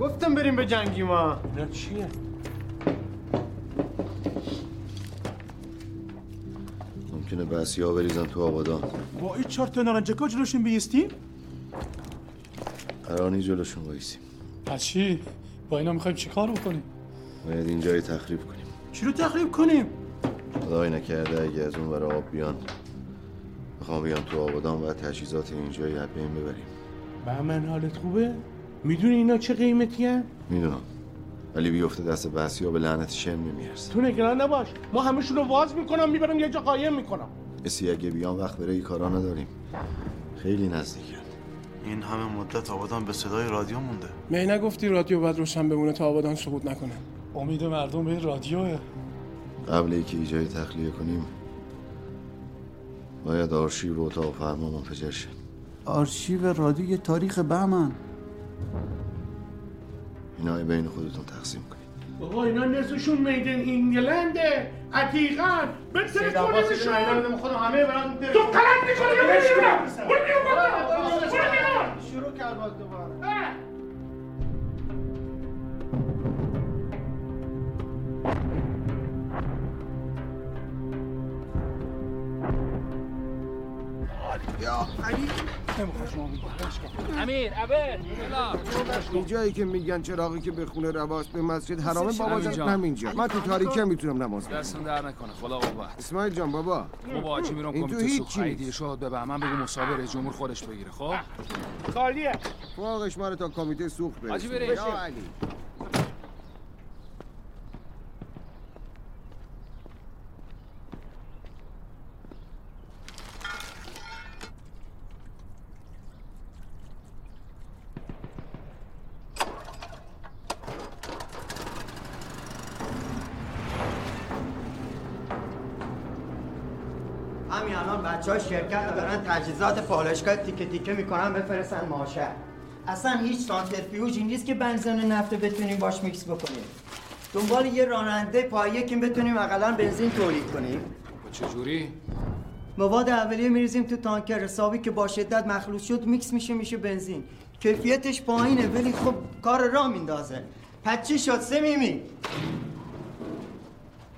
گفتم بریم به جنگی ما. نه چیه؟ ممکنه بسی ها بریزن تو آبادان. با این چهار تا نارنجکا جلوشون بیستیم؟ قرانی جلوشون بایستیم. پس چی؟ با اینا میخوایم چی کار بکنیم؟ باید اینجایی تخریب کنیم. چی رو تخریب کنیم؟ خدای نکرده اگه از اون برای آب بیان، میخوام بیان تو آبادان و تجهیزات اینجایی از بین ببریم. به من حالت خوبه؟ میدونی اینا چه قیمتی هست؟ میدونم، ولی بیفته دست بحثی ها به لعنت شن میمیرست. تو نگران نباش، ما همشون رو واز میکنم میبرم یه جا قایم میکنم. اسی اگه بیان وقت برای این کارا نداریم، خیلی نزدیکن. این همه مدت آبادان به صدای رادیو مونده. می نگفتی رادیو باید روشن بمونه تا آبادان سقوط نکنه؟ امید مردم به رادیوه. قبل اینکه ایجای تخلیه کنیم باید آرشیو اتاق فرمان منفجر شه. آرشیو رادیو تاریخ بهمن. اینا بین خودتون تقسیم کنید. بابا اینا نصفشون میدن انگلنده، عتیقن، بسرت کنیدشون. تو قلط میکنی یا بشیرم؟ برو بیرون بابا، برو بیرون. شروع کرد باز دوباره. یا علی امیر عبد این جایی که میگن چراغی که به خونه رواست به مسجد حرامه بابا جان، همینجا من تو تاریکی هم میتونم نماز بخونم. دستم در نکنه خدا قوت. اسماعیل جان بابا بابا آجی میرم کمیته سوخ عیدی شهاد به بهمن بگو مصاحبه رئیس جمهور خودش بگیره. خب خالیه فوقش ما رو تا کمیته سوخ بریم. آجی بریم یا علی. بچه ها شرکت دارن تجهیزات پالایشگاه تیکه تیکه میکنن بفرستن ماشه. اصلا هیچ سانتریفیوژی نیست که بنزین نفت بتونیم باش میکس بکنیم. دنبال یه راننده پایه که بتونیم اقلا بنزین تولید کنیم. چجوری؟ مواد اولیه میریزیم تو تانکر، حسابی که با شدت مخلوط شد میکس میشه میشه بنزین. کیفیتش پایینه ولی خب کار راه میندازه. پچی شد سه میمی.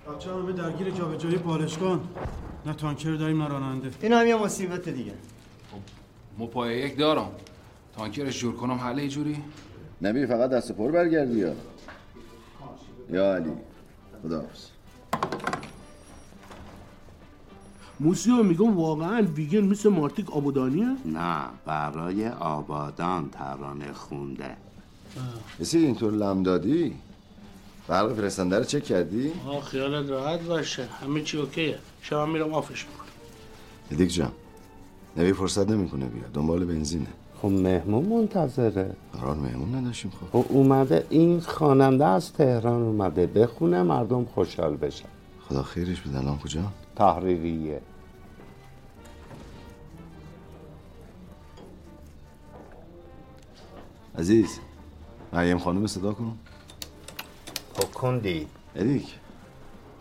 بچه‌ها همه درگیر جابجایی پالایشگاه. نه تانکر داریم نه راننده. این هم یه مصیبت دیگه. خب مپایه یک دارم، تانکرش جور کنم حله جوری؟ نبیر فقط دست پر برگردی یا یا علی خداحافظ. موسیو میگم واقعا ویگن مثل مارتیک آبادانیه؟ نه، برای آبادان ترانه خونده. بسی اینطور لمدادی؟ برق فرستنده رو چک کردی؟ آه خیالت راحت باشه، همه چی اوکیه. شما میرم آفش میکنم. دیگه جان نبی فرصت نمیکنه بیاد، دنبال بنزینه. خب مهمون منتظره. قرار مهمون نداشتیم. خب خب اومده، این خواننده از تهران اومده بخونه مردم خوشحال بشن. خدا خیرش بده. الان کجا؟ تحریریه. عزیز مریم خانم صدا کن. پکندی ادیک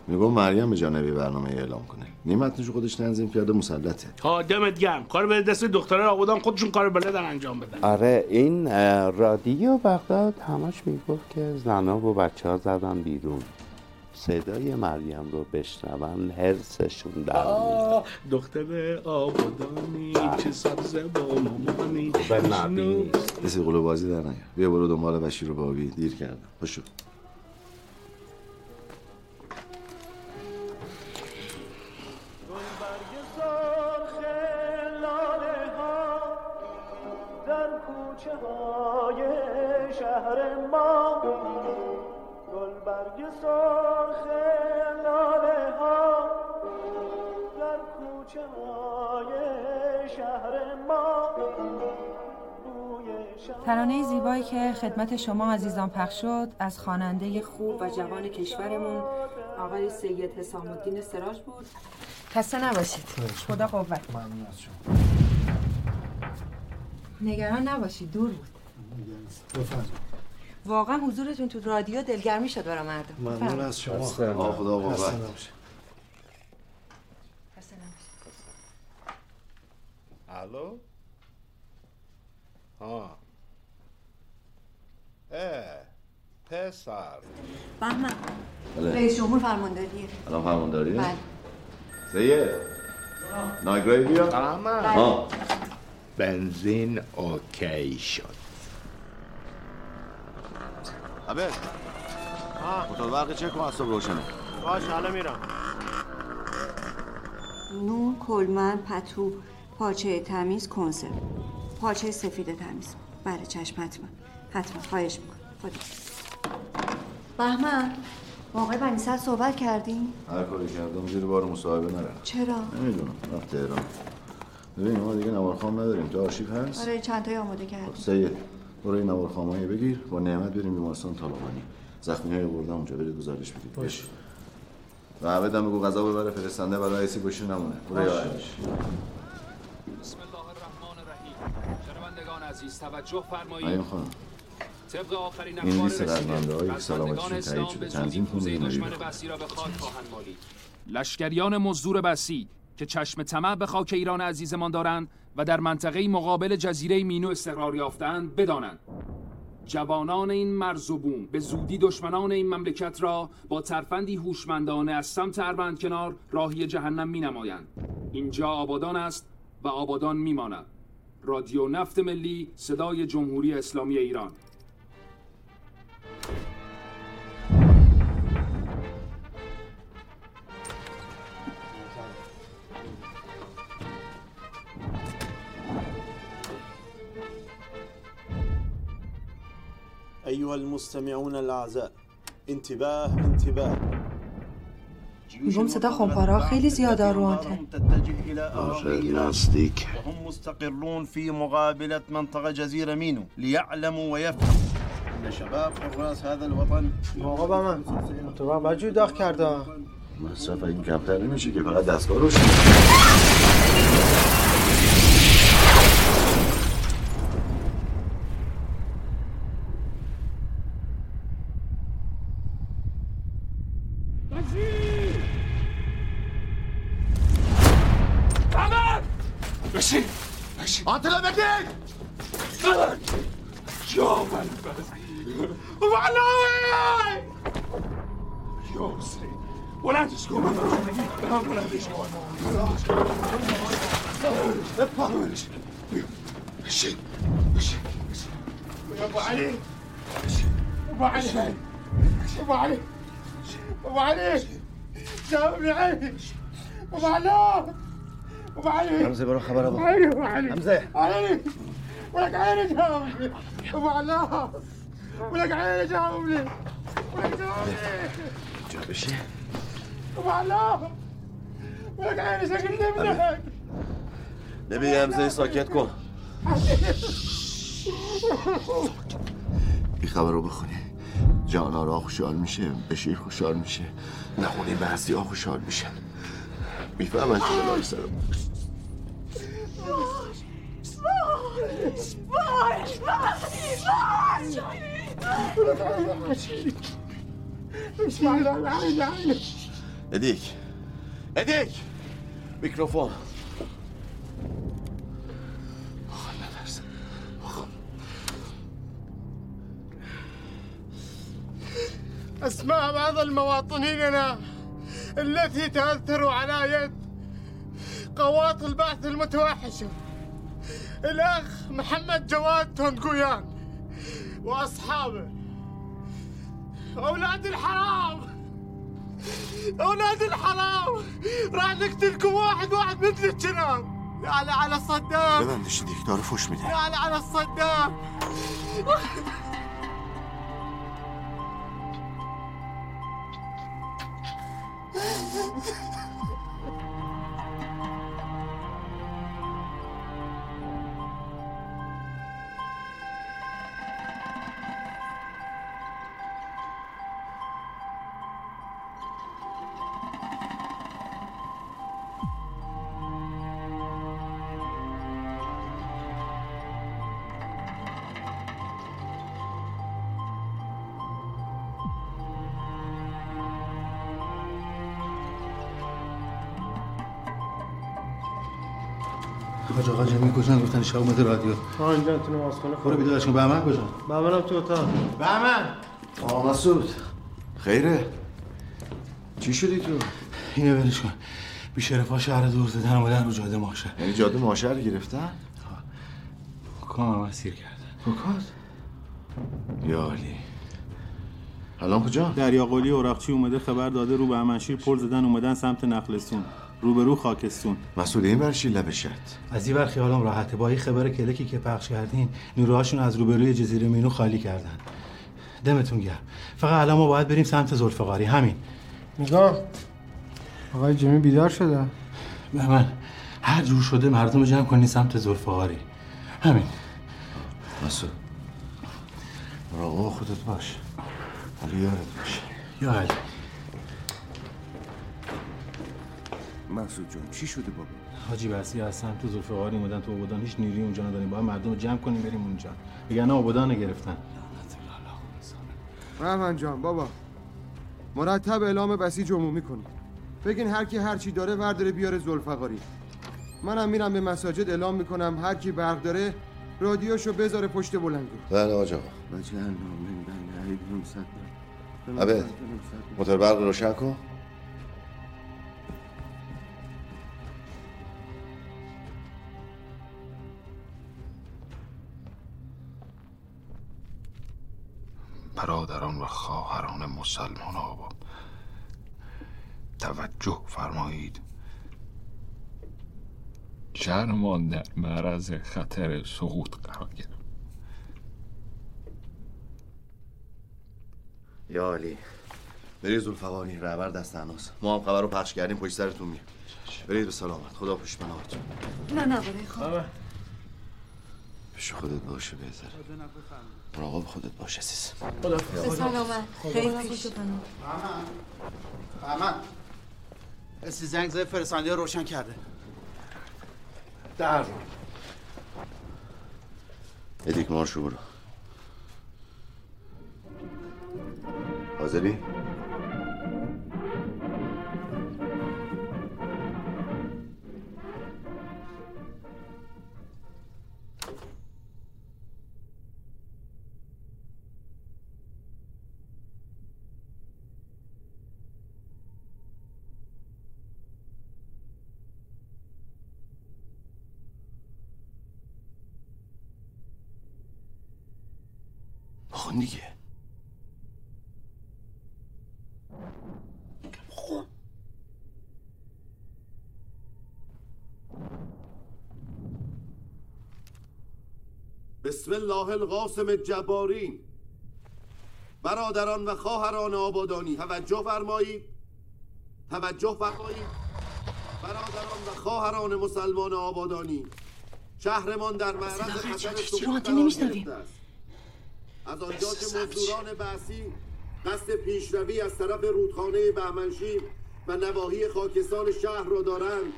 میگم مریم به جانبی برنامه اعلام کنه، نیمتنش خودش تنظیم کرده، مسلطه. ها دمت گرم، کار به دست دخترای آبادان، خودشون کار بلدن انجام بدن. آره این رادیو بغداد همش میگفت که زنا و بچه‌ها زدن بیرون، صدای مریم رو بشنون هرسشون در میاد. دختر آبادانی چه سبزه با مامانی به نبینی بسی قلو بازی در نگه. بیا برو دنبال بشیر و بابی، دیر کردم. باشو ترانه زیبایی که خدمت شما عزیزان پخش شد از خواننده خوب و جوان کشورمون آقای سید حسام الدین سراج بود. خسته نباشید. خدا قوت. ممنون از شما. نگران نباشید، دور بود. واقعا حضورتون تو رادیو دلگرمی شد برای مردم. ممنون از شما. آقا خدا قوت. خسته نباشید. خسته نباشید. الو؟ ها. اه پسر بهمن، رئیس جمهور فرمانداریه. الان فرمانداریه؟ بله. سید نایگرای بیا بهمن. ها بنزین اوکی شد. عبد ها خودت ورق چک کن، اصلا روشنه. باش الان میرم. نون، کلمن، پتو، پاچه تمیز، کنسرو، پاچه سفید تمیز. بله چشم حتما حتما خواهش میکنم. خودم بهمن موقع بنیسر صحبت کردیم؟ هر کاری کردم زیر بار مصاحبه نرم. چرا؟ نمیدونم، رفت تهران. ببین ما دیگه نوارخام نداریم، تو آرشیو هست؟ آره چند تایی آماده کردیم. سید برو این نوارخامایی بگیر، با نعمت بریم بیمارستان طالقانی، زخمی های بردم اونجا، برید گزارش بدید. باشه. و عبد هم بگو غذا ببره فرستنده برای ایسی گوشی نمونه. برو یا بسم الله الرحمن الرحیم. شنوندگان عزیز توجه فرمایید. طبق آخرین اخبار رسیده، سلامتشون تایید شده. تنظیم کنه دشمن بسی را به خاک خواهند مالید. لشکریان مزدور بسی که چشم طمع به خاک ایران عزیزمان دارند و در منطقه مقابل جزیره مینو استقرار یافتند، بدانند جوانان این مرز و بوم به زودی دشمنان این مملکت را با ترفندی هوشمندانه از سمت اروند کنار راهی جهنم می‌نمایند. اینجا آبادان است و آبادان می‌ماند. رادیو نفت ملی، صدای جمهوری اسلامی ایران. أيها المستمعون الأعزاء انتباه انتباه. میگم صدا خمپارا خیلی زیاد آروانته. آره نزدیک. هم مستقرون في مقابلة منطقة جزيرة مينو ليعلموا ويفهموا أن شباب حراس هذا الوطن. آقا بهمن تو را مجو داغ کرده. مصرف این کمتر نمیشه که فقط دستگاه روش. آتلا بگید یا من بس والله یا سری ولادش کو من من ولادش کو من پاورش بشی بشی یا ابو علی ابو علی ابو علی ابو علی جامعه ابو علی حمزه برو خبر بده. حمزه ولك عيني جاوبني ابو علاء، ولك عيني جاوبني، ولك جاوبني جاب شيء ابو علاء، ولك عيني شكلني منك نبي يا حمزه ساکتكم. این خبر رو بخونی جان آرا خوشحال میشه، بشیر خوشحال میشه، نخونی بعضی ها خوشحال میشن، میفهمن که بلای سرم باش باش باش باش. ادیک ادیک میکروفون أسماء بعض المواطنين التي تأثروا على يد قوات البعث المتوحشة، الأخ محمد جواد تونغويان وأصحابه، أولاد الحرام أولاد الحرام راح نقتلكم واحد واحد مثل الجنان. على على صدام ببند الشديك تعرف وش منها على على الصدام. حاج آقا جمعی کجا گفتن شب اومده رادیو؟ ها اینجا تو نمازخونه. برو بیدارش کن. بهمن کجا؟ بهمنم تو اتاق. بهمن. آقا مسعود. خیره؟ چی شدی تو؟ اینو ولش کن. بی‌شرفا شهر دور زدن اومدن رو جاده ماشه. یعنی جاده ماشه رو گرفتن؟ ها. حکام اسیر کردن. حکام؟ یا علی. الان کجا؟ دریاقلی اورخچی اومده خبر داده رو بهمنشیر پل زدن اومدن سمت نخلستون. روبرو خاکستون. مسعود این برشی لبشت. از این ور خیالم راحته. با این خبر کلکی که پخش کردین نیروهاشون از روبروی جزیره مینو خالی کردن. دمتون گرم. فقط الان ما باید بریم سمت ذوالفقاری. همین. نگاه. آقای جمی بیدار شده. به من هر جور شده مردم رو جمع کنین سمت ذوالفقاری. همین. مسعود. مراقب خودت باش. علی یارت باش. یا علی. مسعود جون چی شده بابا؟ حاجی بسی هستن تو ذوالفقاری اومدن تو آبادان، هیچ نیرویی اونجا نداریم، باید مردم رو جمع کنیم بریم اونجا، میگن آبادان رو گرفتن. رحمن جان بابا مرتب اعلام بسیج عمومی کنید، بگین هر کی هر چی داره ورداره بیاره ذوالفقاری. منم میرم به مساجد اعلام میکنم هر کی برق داره رادیوشو بذاره پشت بلنگو. بله آقا. بچه‌ها نامین بنده عید نوصد. ابد موتور برق روشن کن. برادران و خواهران مسلمان آباد توجه فرمایید، شهرمان در معرض خطر سقوط قرار گرفت. یا علی برید ذوالفقاری، رهبر دست عناص، ما هم خبر رو پخش کردیم پشت سرتون میریم. برید به سلامت، خدا پشت مناتون. نه نه برای خدا پیش خودت باشه بهتر. مراقب خودت باش عزیز. خدا به سلامت. خیلی خوشو بنو. مامان. مامان. اسی زنگ زای فرسانده روشن کرده. در. ادیک مارشو برو. حاضری؟ خون دیگه. خون بسم الله القاسم جبارین. برادران و خواهران آبادانی توجه فرمایید، توجه فرمایید. برادران و خواهران مسلمان آبادانی، شهرمان در معرض خطر سقوط قرار است. از آنجا که مزدوران بعثی قصد پیشروی از طرف رودخانه بهمنشیر و نواحی خاکستان شهر را دارند،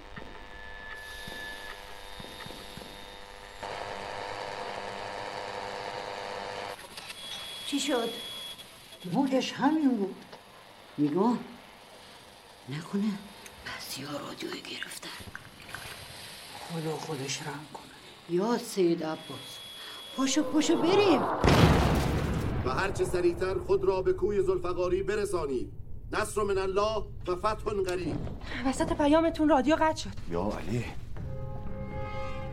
چی شد؟ موجش همین بود. نگاه نکنه بعضی ها رادیوی گرفتن. خدا خودش رحم کنه. یا سید عباس، پاشو پاشو بریم و هرچه سریعتر خود را به کوی ذوالفقاری برسانید. نصر من الله و فتح قریب. وسط پیامتون رادیو قطع شد. یا علی،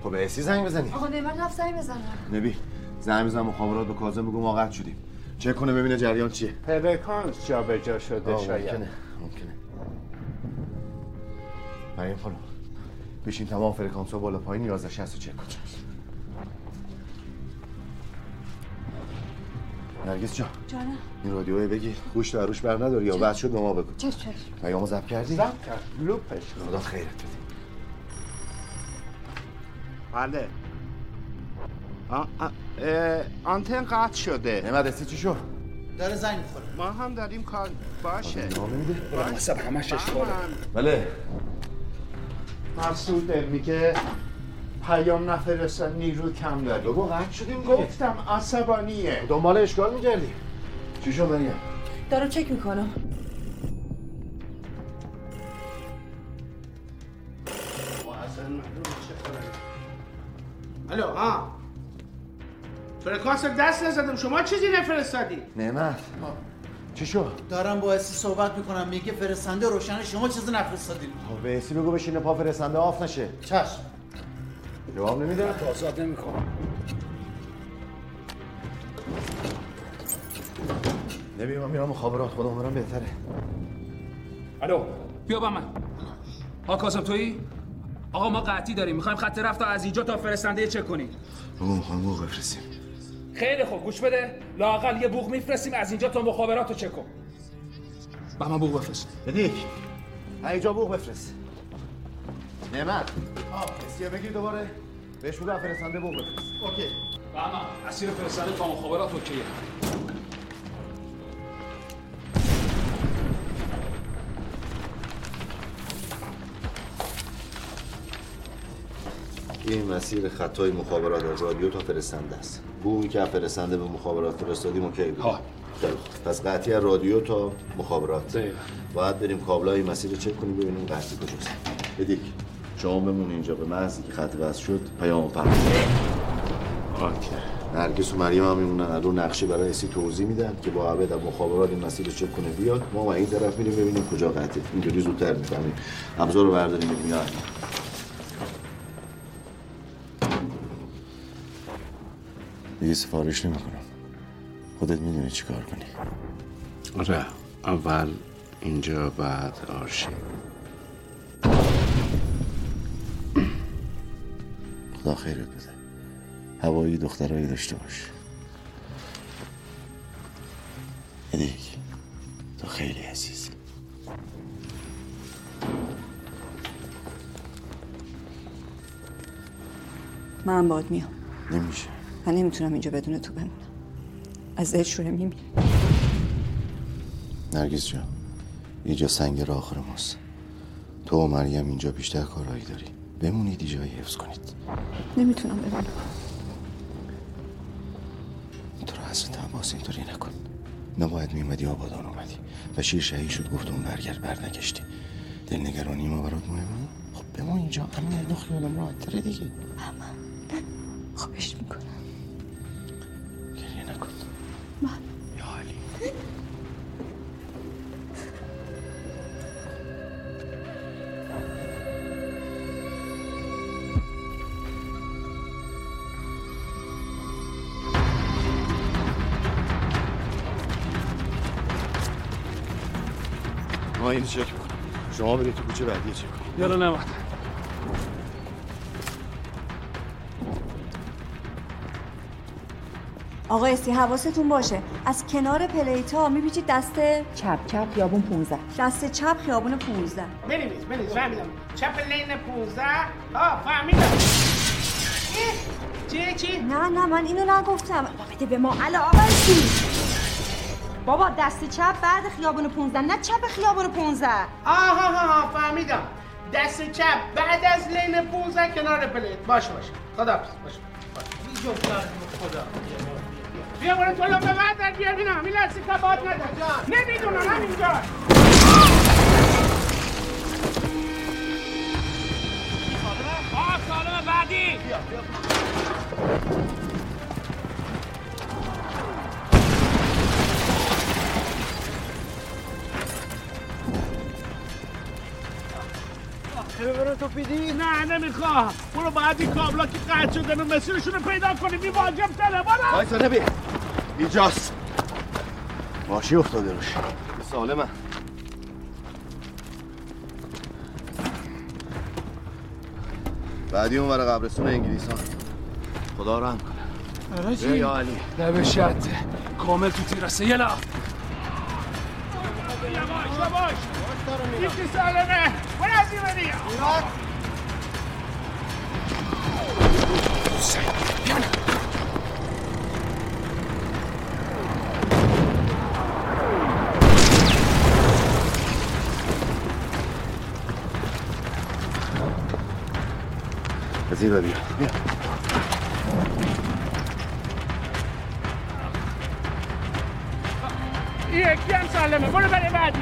خب به اسی زنگ بزنی. آقا به من رفت زنگ بزنم. نبی زنگ بزن مخابرات به کاظم بگو ما قطع شدیم، چک کنه ببینه جریان چیه. پرکانس جا به جا شده شاید. ممکنه ممکنه بریم خانم، بشین تمام فرکانس ها بالا پایین یازده شصت چک کن. نرگس جان جانم، این رادیوی بگی گوش داروش بر نداری یا بد شد به ما بگو. چش چش. پیامو ضبط کردی؟ ضبط کرد. لوپش خدا خیرت بده. بله. آ آنتن قطع شده. نمدرسه چی شد؟ داره زنگ می‌خوره. ما هم داریم کار باشه. نام میده. حساب همش اشتباهه. بله. مقصود میگه پیام نفرستن نیرو کم داری. بابا قطع شدیم. گفتم عصبانیه. دنبال اشکال می‌گردی. چی شد مریم؟ دارم چک میکنم. با اصلا محروم چک کنم. الو ها. فرکانس دست نزدم. شما چیزی نفرستادی؟ نعمت. چی شد؟ دارم با اسی صحبت میکنم، میگه فرستنده روشنه شما چیزی نفرستادی. خب به اسی بگو بشینه پا فرستنده آف نشه. چشم. جواب نمیده؟ تو آزاد نمیکنم. نبی من میرم مخابرات، خدا عمرم بهتره. الو بیا با من. آقا کاظم تویی؟ آقا ما قطعی داریم، میخوایم خط رفت تا از اینجا تا فرستنده چک کنیم. بابا میخوایم بوق بفرستیم. خیلی خوب گوش بده، لااقل یه بوق میفرستیم از اینجا تا مخابراتو چک کن. با من بوق بفرست. دیدی؟ اینجا بوق بفرست. نعمت. آه، اسیه بگی دوباره بهش بگو فرستنده بوق بفرست. اوکی. با من اسیر فرستنده تا مخابرات اوکیه. این مسیر خطای مخابرات از رادیو تا فرستنده است. بوقی که فرستنده به مخابرات فرستادیم اوکی بود. ها. پس قطعی از رادیو تا مخابرات. دقیقاً. باید بریم کابلای مسیر رو چک کنیم ببینیم قطعی کجاست. بدیک. شما بمون اینجا، به محض اینکه خط وصل شد پیامو پخش کن. اوکی. نرگس و مریم هم میمونن، الان نقشه برای اسی توضیح میدن که با عبد مخابرات این مسیر رو چک کنه بیاد. ما با این طرف میریم ببینیم کجا قطعی. اینجوری زودتر میفهمیم. ابزار رو برداریم میاد. دیگه سفارش نمی کنم. خودت میدونی چی کار کنی. آره اول اینجا بعد آرشیو. خدا خیرت بده. هوایی دخترایی داشته باش. دیگه تو خیلی عزیزی. من باید میام. نمیشه. من نمیتونم اینجا بدون تو بمونم. از دل شوره میمیرم. نرگس جان، اینجا سنگ راه آخر ماست. تو و مریم اینجا بیشتر کارایی داری. بمونید اینجا حفظ کنید. نمیتونم بمونم. تو رو حضرت عباس اینطوری نکن. نباید میومدی آبادان اومدی. بشیر شهید شد گفت اون برگرد برنگشتی. دلنگرانی ما برات مهمه؟ خب بمون اینجا. امن نو خیالم راحت تره دیگه. امن. خوبش میکنم. من یا علی ما این چک میکنم، شما برید تو کوچه بعدی چک کنید. یالا نمت آقا اسی حواستون باشه، از کنار پلیتا میپیچید دست چپ، چپ خیابون پانزده. دست چپ خیابون پانزده. بنویس بنویس فهمیدم. چپ لین پانزده. آه فهمیدم. چی چی؟ نه نه من اینو نگفتم. بده به ما علا آقا اسی. بابا دست چپ بعد خیابون پانزده، نه چپ خیابون پانزده. آها ها فهمیدم. دست چپ بعد از لین پانزده کنار پلیت. باشه باشه. خداحافظ. باشه. باشه. خدا. بیا برو تو لبه بردر بیا بینم این لسیک را باد نده جان نمیدونم هم اینجا آه سالم بعدی بیا بیا خیلی برو تو پیدی؟ نه نمیخواه برو بعدی کابلا که قطع شدن و مسیرشون رو پیدا کنیم این واجب تله برم بایی سانه بیا اینجاست ماشی افتاده روش به سالمه بعدی اون برای قبرستون انگلیسان خدا رحم کنه آراجی یا علی لبه شده کامل تو تیرسه یه لب یواش یواش یکی سالمه برای از این بدیم ایراد سایی بیانه زیبا بیا بیا یکی هم سالمه برو برای بعدی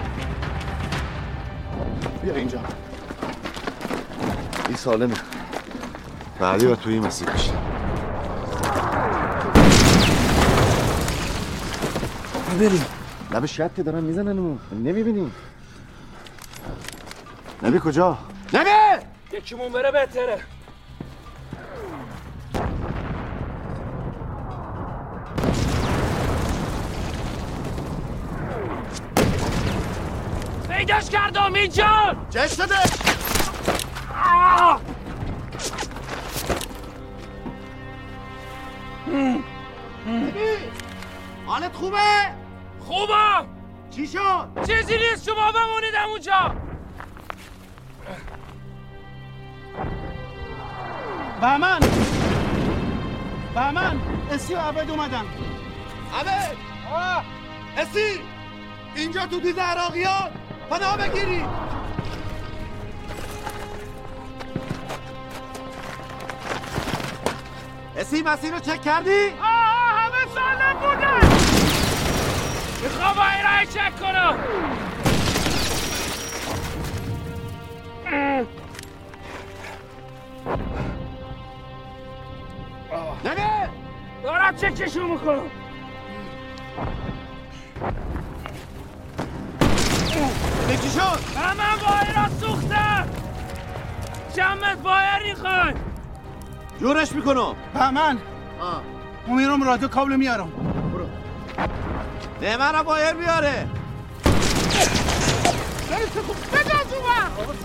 بیا اینجا این سالمه بعدی و توی این مسیح بشه بریم لبه شد که دارن میزننمو نمیبینیم نبی کجا؟ نبی! یکیمون بره بهتره پیداش کردم اینجا چشت ده حالت خوبه؟ خوبه چی شد؟ چیزی نیست شما بمونیدم اونجا بهمن بهمن اسی و عبد اومدن عبد آه اسی اینجا تو دیز عراقی ها پناه بگیری اسی مسیر رو چک کردی؟ آه همه سالم بودن میخوام این رای چک کنم نگه دارم چکشو میکنم چی شد؟ همه بایر را سوختم جمعت بایر نیخوای جورش میکنم بهمن امیرم رادیو کابل میارم برو نهمن را بایر بیاره برسه خوب بگاز اومد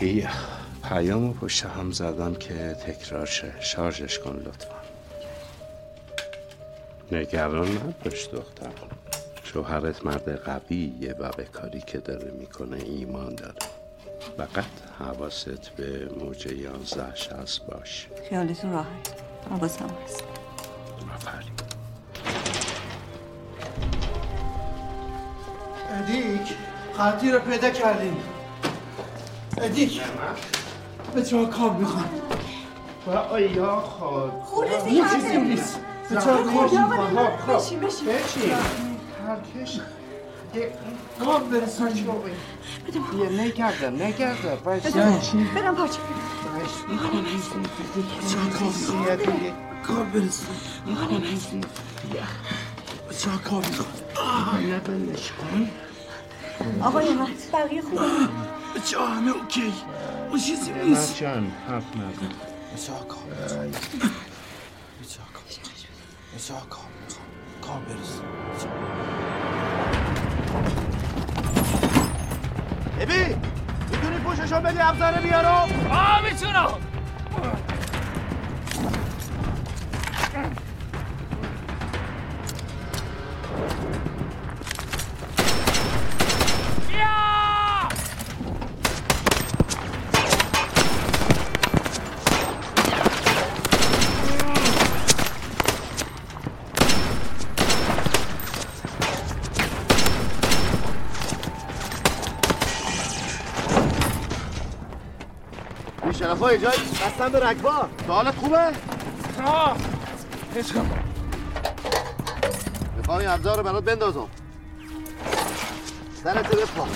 بیا پیامو پشت هم زدم که تکرار شه شارژش کن لطفا نگران نباش دخترم شوهرت مرد قویه و به کاری که داره میکنه ایمان داره فقط حواست به موج یازده شصت باش خیالتون راحت حواسم هست آفرین ادیک قاطی رو پیدا کردیم ادیک به شما کار میخوام و آیا خود خوردی چیزی نیست به چهار خوردی خواب بشی بشی ترکش کار برسان چی باقی بدم نگردم نگردم بدم بدم پاچه کار برسان به چهار کار میخوام نبندش آقای من بقیه خوبه بچه ها همه اوکی اون چیزی نیست بچه هم حرف نزن بچه ها کار بچه ها کار اینجا کام میخوام، کام برسیم. ابی میتونی پوششو بدی افسر بیارم؟ آه میتونم. شرفای جایی بستن به رگبار. تا حالت خوبه؟ آه هیچم. میخوام این ابزار رو برات بندازم سرت رو بپا.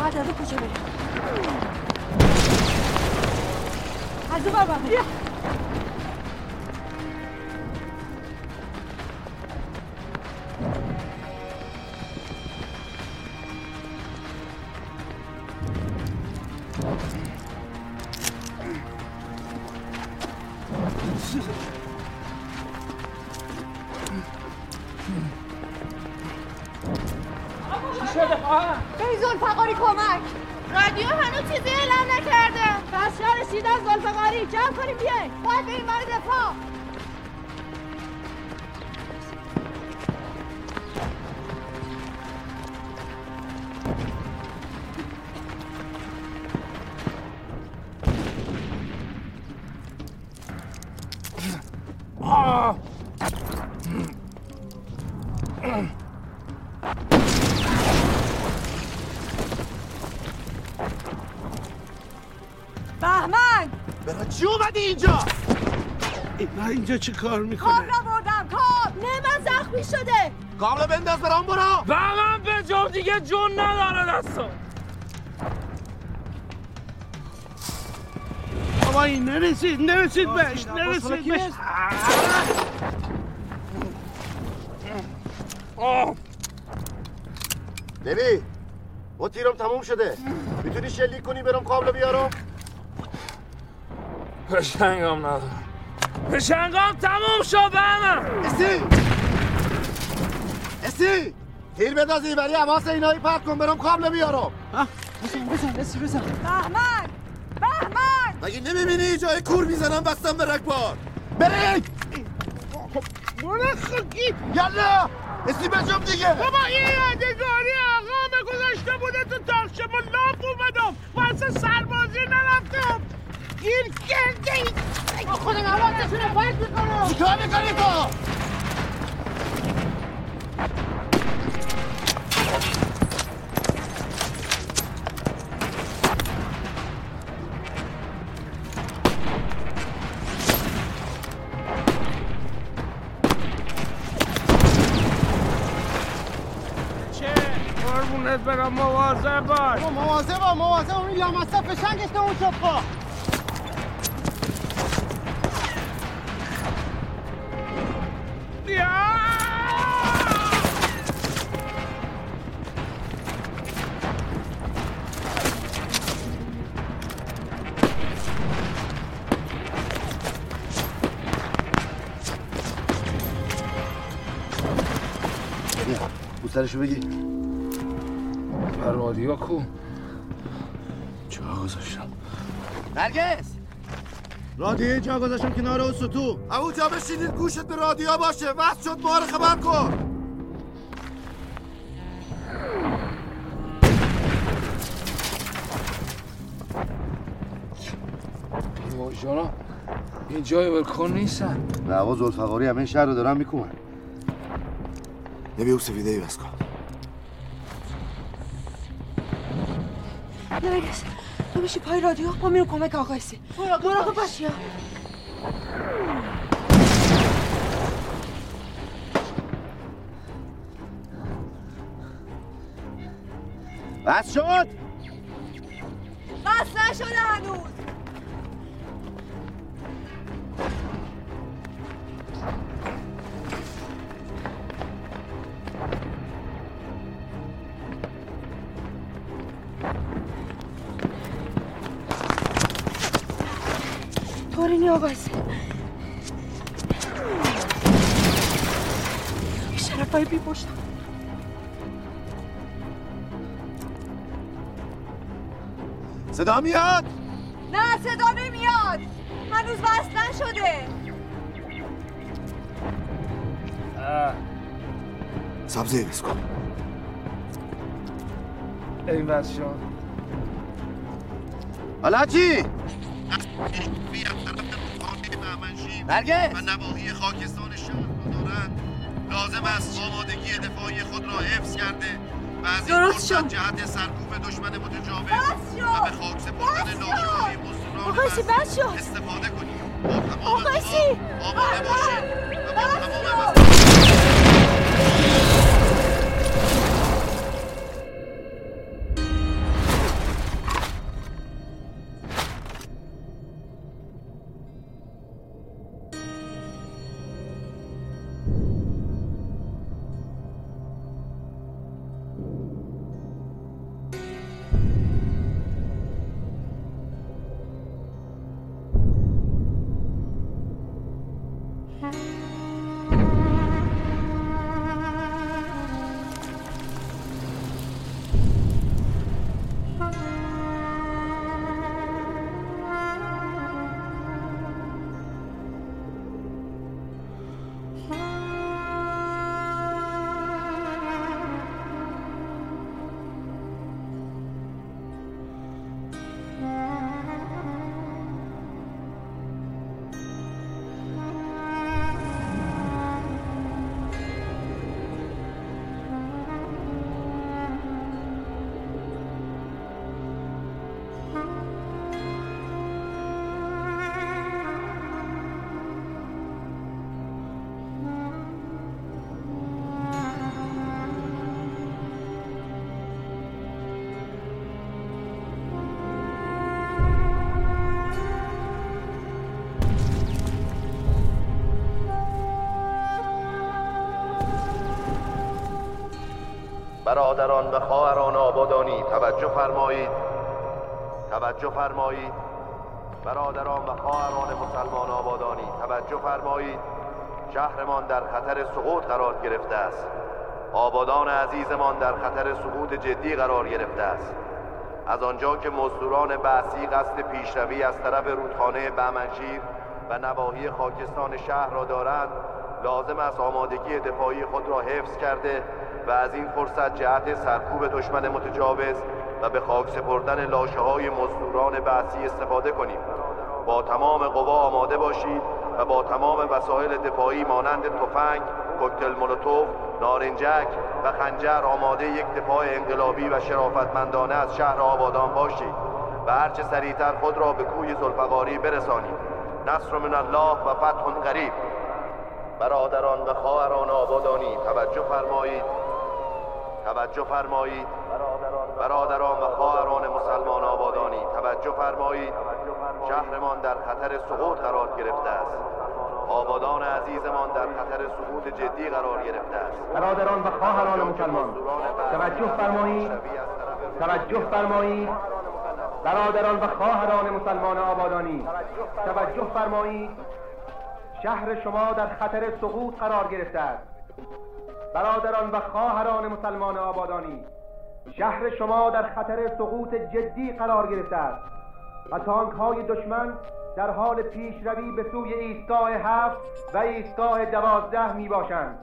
باید از او کجا بریم؟ از او بر بریم. به ذوالفقاری کمک. رادیو هنوز چیزی اعلام نکرده. پس شهر رسید از ذوالفقاری. جمع کنیم بیاییم. باید به این مرد پا. اینجا چی کار میکنه؟ کام را بردم، کام! نه من زخمی شده. کام را بنداز برام برا! به من به جام دیگه جون نداره دستم. آبا این نرسید، نرسید بهش، نرسید بهش. ببین، با تیرم تموم شده. میتونی شلیک کنی برام کام را بیارم؟ پشنگم ندارم. پشنگام تموم شد به همم. اسی اسی تیر بدازی ولی عباس اینایی پرد کن برام کابل بیارم. بزن بزن اسی بزن. بهمن بهمن مگه نمیبینی جای کور میزنم بستم به رکبار. برک مرخکی یلا اسی بجم دیگه. بابا این یادگاری آقا به گذاشته بوده تو ترشه با لاف اومدم واسه سربازی نرفتم گیر کردی. خود نوازتون رو باید بکنم. چیکار میکنی تو؟ چه؟ قربونت برم مواظب باش. مواظب باش مواظب اون لامصب پشنگش تو اون چپا. سرشو بگی بر رادیو کو جا گذاشتم. نرگس رادیو جا گذاشتم کنار اون ستو. او جا بشینید گوشت به رادیو باشه. وقت شد ما رو خبر کن. این جانا این جای ولکن نیستن. دعوا ذوالفقاری همین شهر رو دارن میکنن. نبی او سفیده ای بس کن. نرگس تو میشی پای رادیو با میرو کمک آقایسی. براقه باشی ها. بس شد؟ بس نشده هنوز. داره نیابسه. شرف های بی پشتم. صدا میاد؟ نه صدا نمیاد، هنوز وصل نشده. سبزه ایرس کن این وز شان. علاجی برگه و نواحی خاکستان شهر را دارند. لازم است آمادگی دفاعی خود را حفظ کرده و از این فرصت جهت سرکوب دشمن متجاوز و به خاک سپردن ناشیهای مزدوران استفاده کنیم. آقایسی آماده باشید و با تمام وسایل. برادران و خواهران آبادانی توجه فرمایید، توجه فرمایید. برادران و خواهران مسلمان آبادانی توجه فرمایید. شهرمان در خطر سقوط قرار گرفته است. آبادان عزیزمان در خطر سقوط جدی قرار گرفته است. از آنجا که مزدوران بعثی قصد پیشروی از طرف رودخانه بهمنشیر و نواحی خاکستان شهر را دارند، لازم است آمادگی دفاعی خود را حفظ کرده و از این فرصت جهت سرکوب دشمن متجاوز و به خاک سپردن لاشه‌های مزدوران بعثی استفاده کنیم. با تمام قوا آماده باشید و با تمام وسایل دفاعی مانند تفنگ، کوکتل مولوتوف، نارنجک و خنجر آماده یک دفاع انقلابی و شرافتمندانه از شهر آبادان باشید و هرچه سریعتر خود را به کوی ذوالفقاری برسانید. نصر من الله و فتح قریب. برادران و خواهران آبادانی توجه فرمایید، توجه فرمایید. برادران و خواهران مسلمان آبادانی توجه فرمایید. شهرمان در خطر سقوط قرار گرفته است. آبادان عزیزمان در خطر سقوط جدی قرار گرفته است. برادران و خواهران مسلمان توجه فرمایید، توجه فرمایید. برادران و خواهران مسلمان آبادانی توجه فرمایید. شهر شما در خطر سقوط قرار گرفته است. برادران و خواهران مسلمان آبادانی، شهر شما در خطر سقوط جدی قرار گرفته است و تانک‌های دشمن در حال پیشروی به سوی ایستگاه هفت و ایستگاه دوازده می باشند.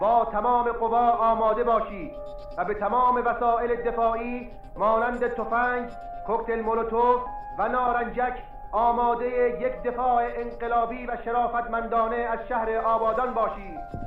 با تمام قوا آماده باشید و به تمام وسایل دفاعی مانند تفنگ، کوکتل مولوتوف و نارنجک آماده یک دفاع انقلابی و شرافتمندانه از شهر آبادان باشید.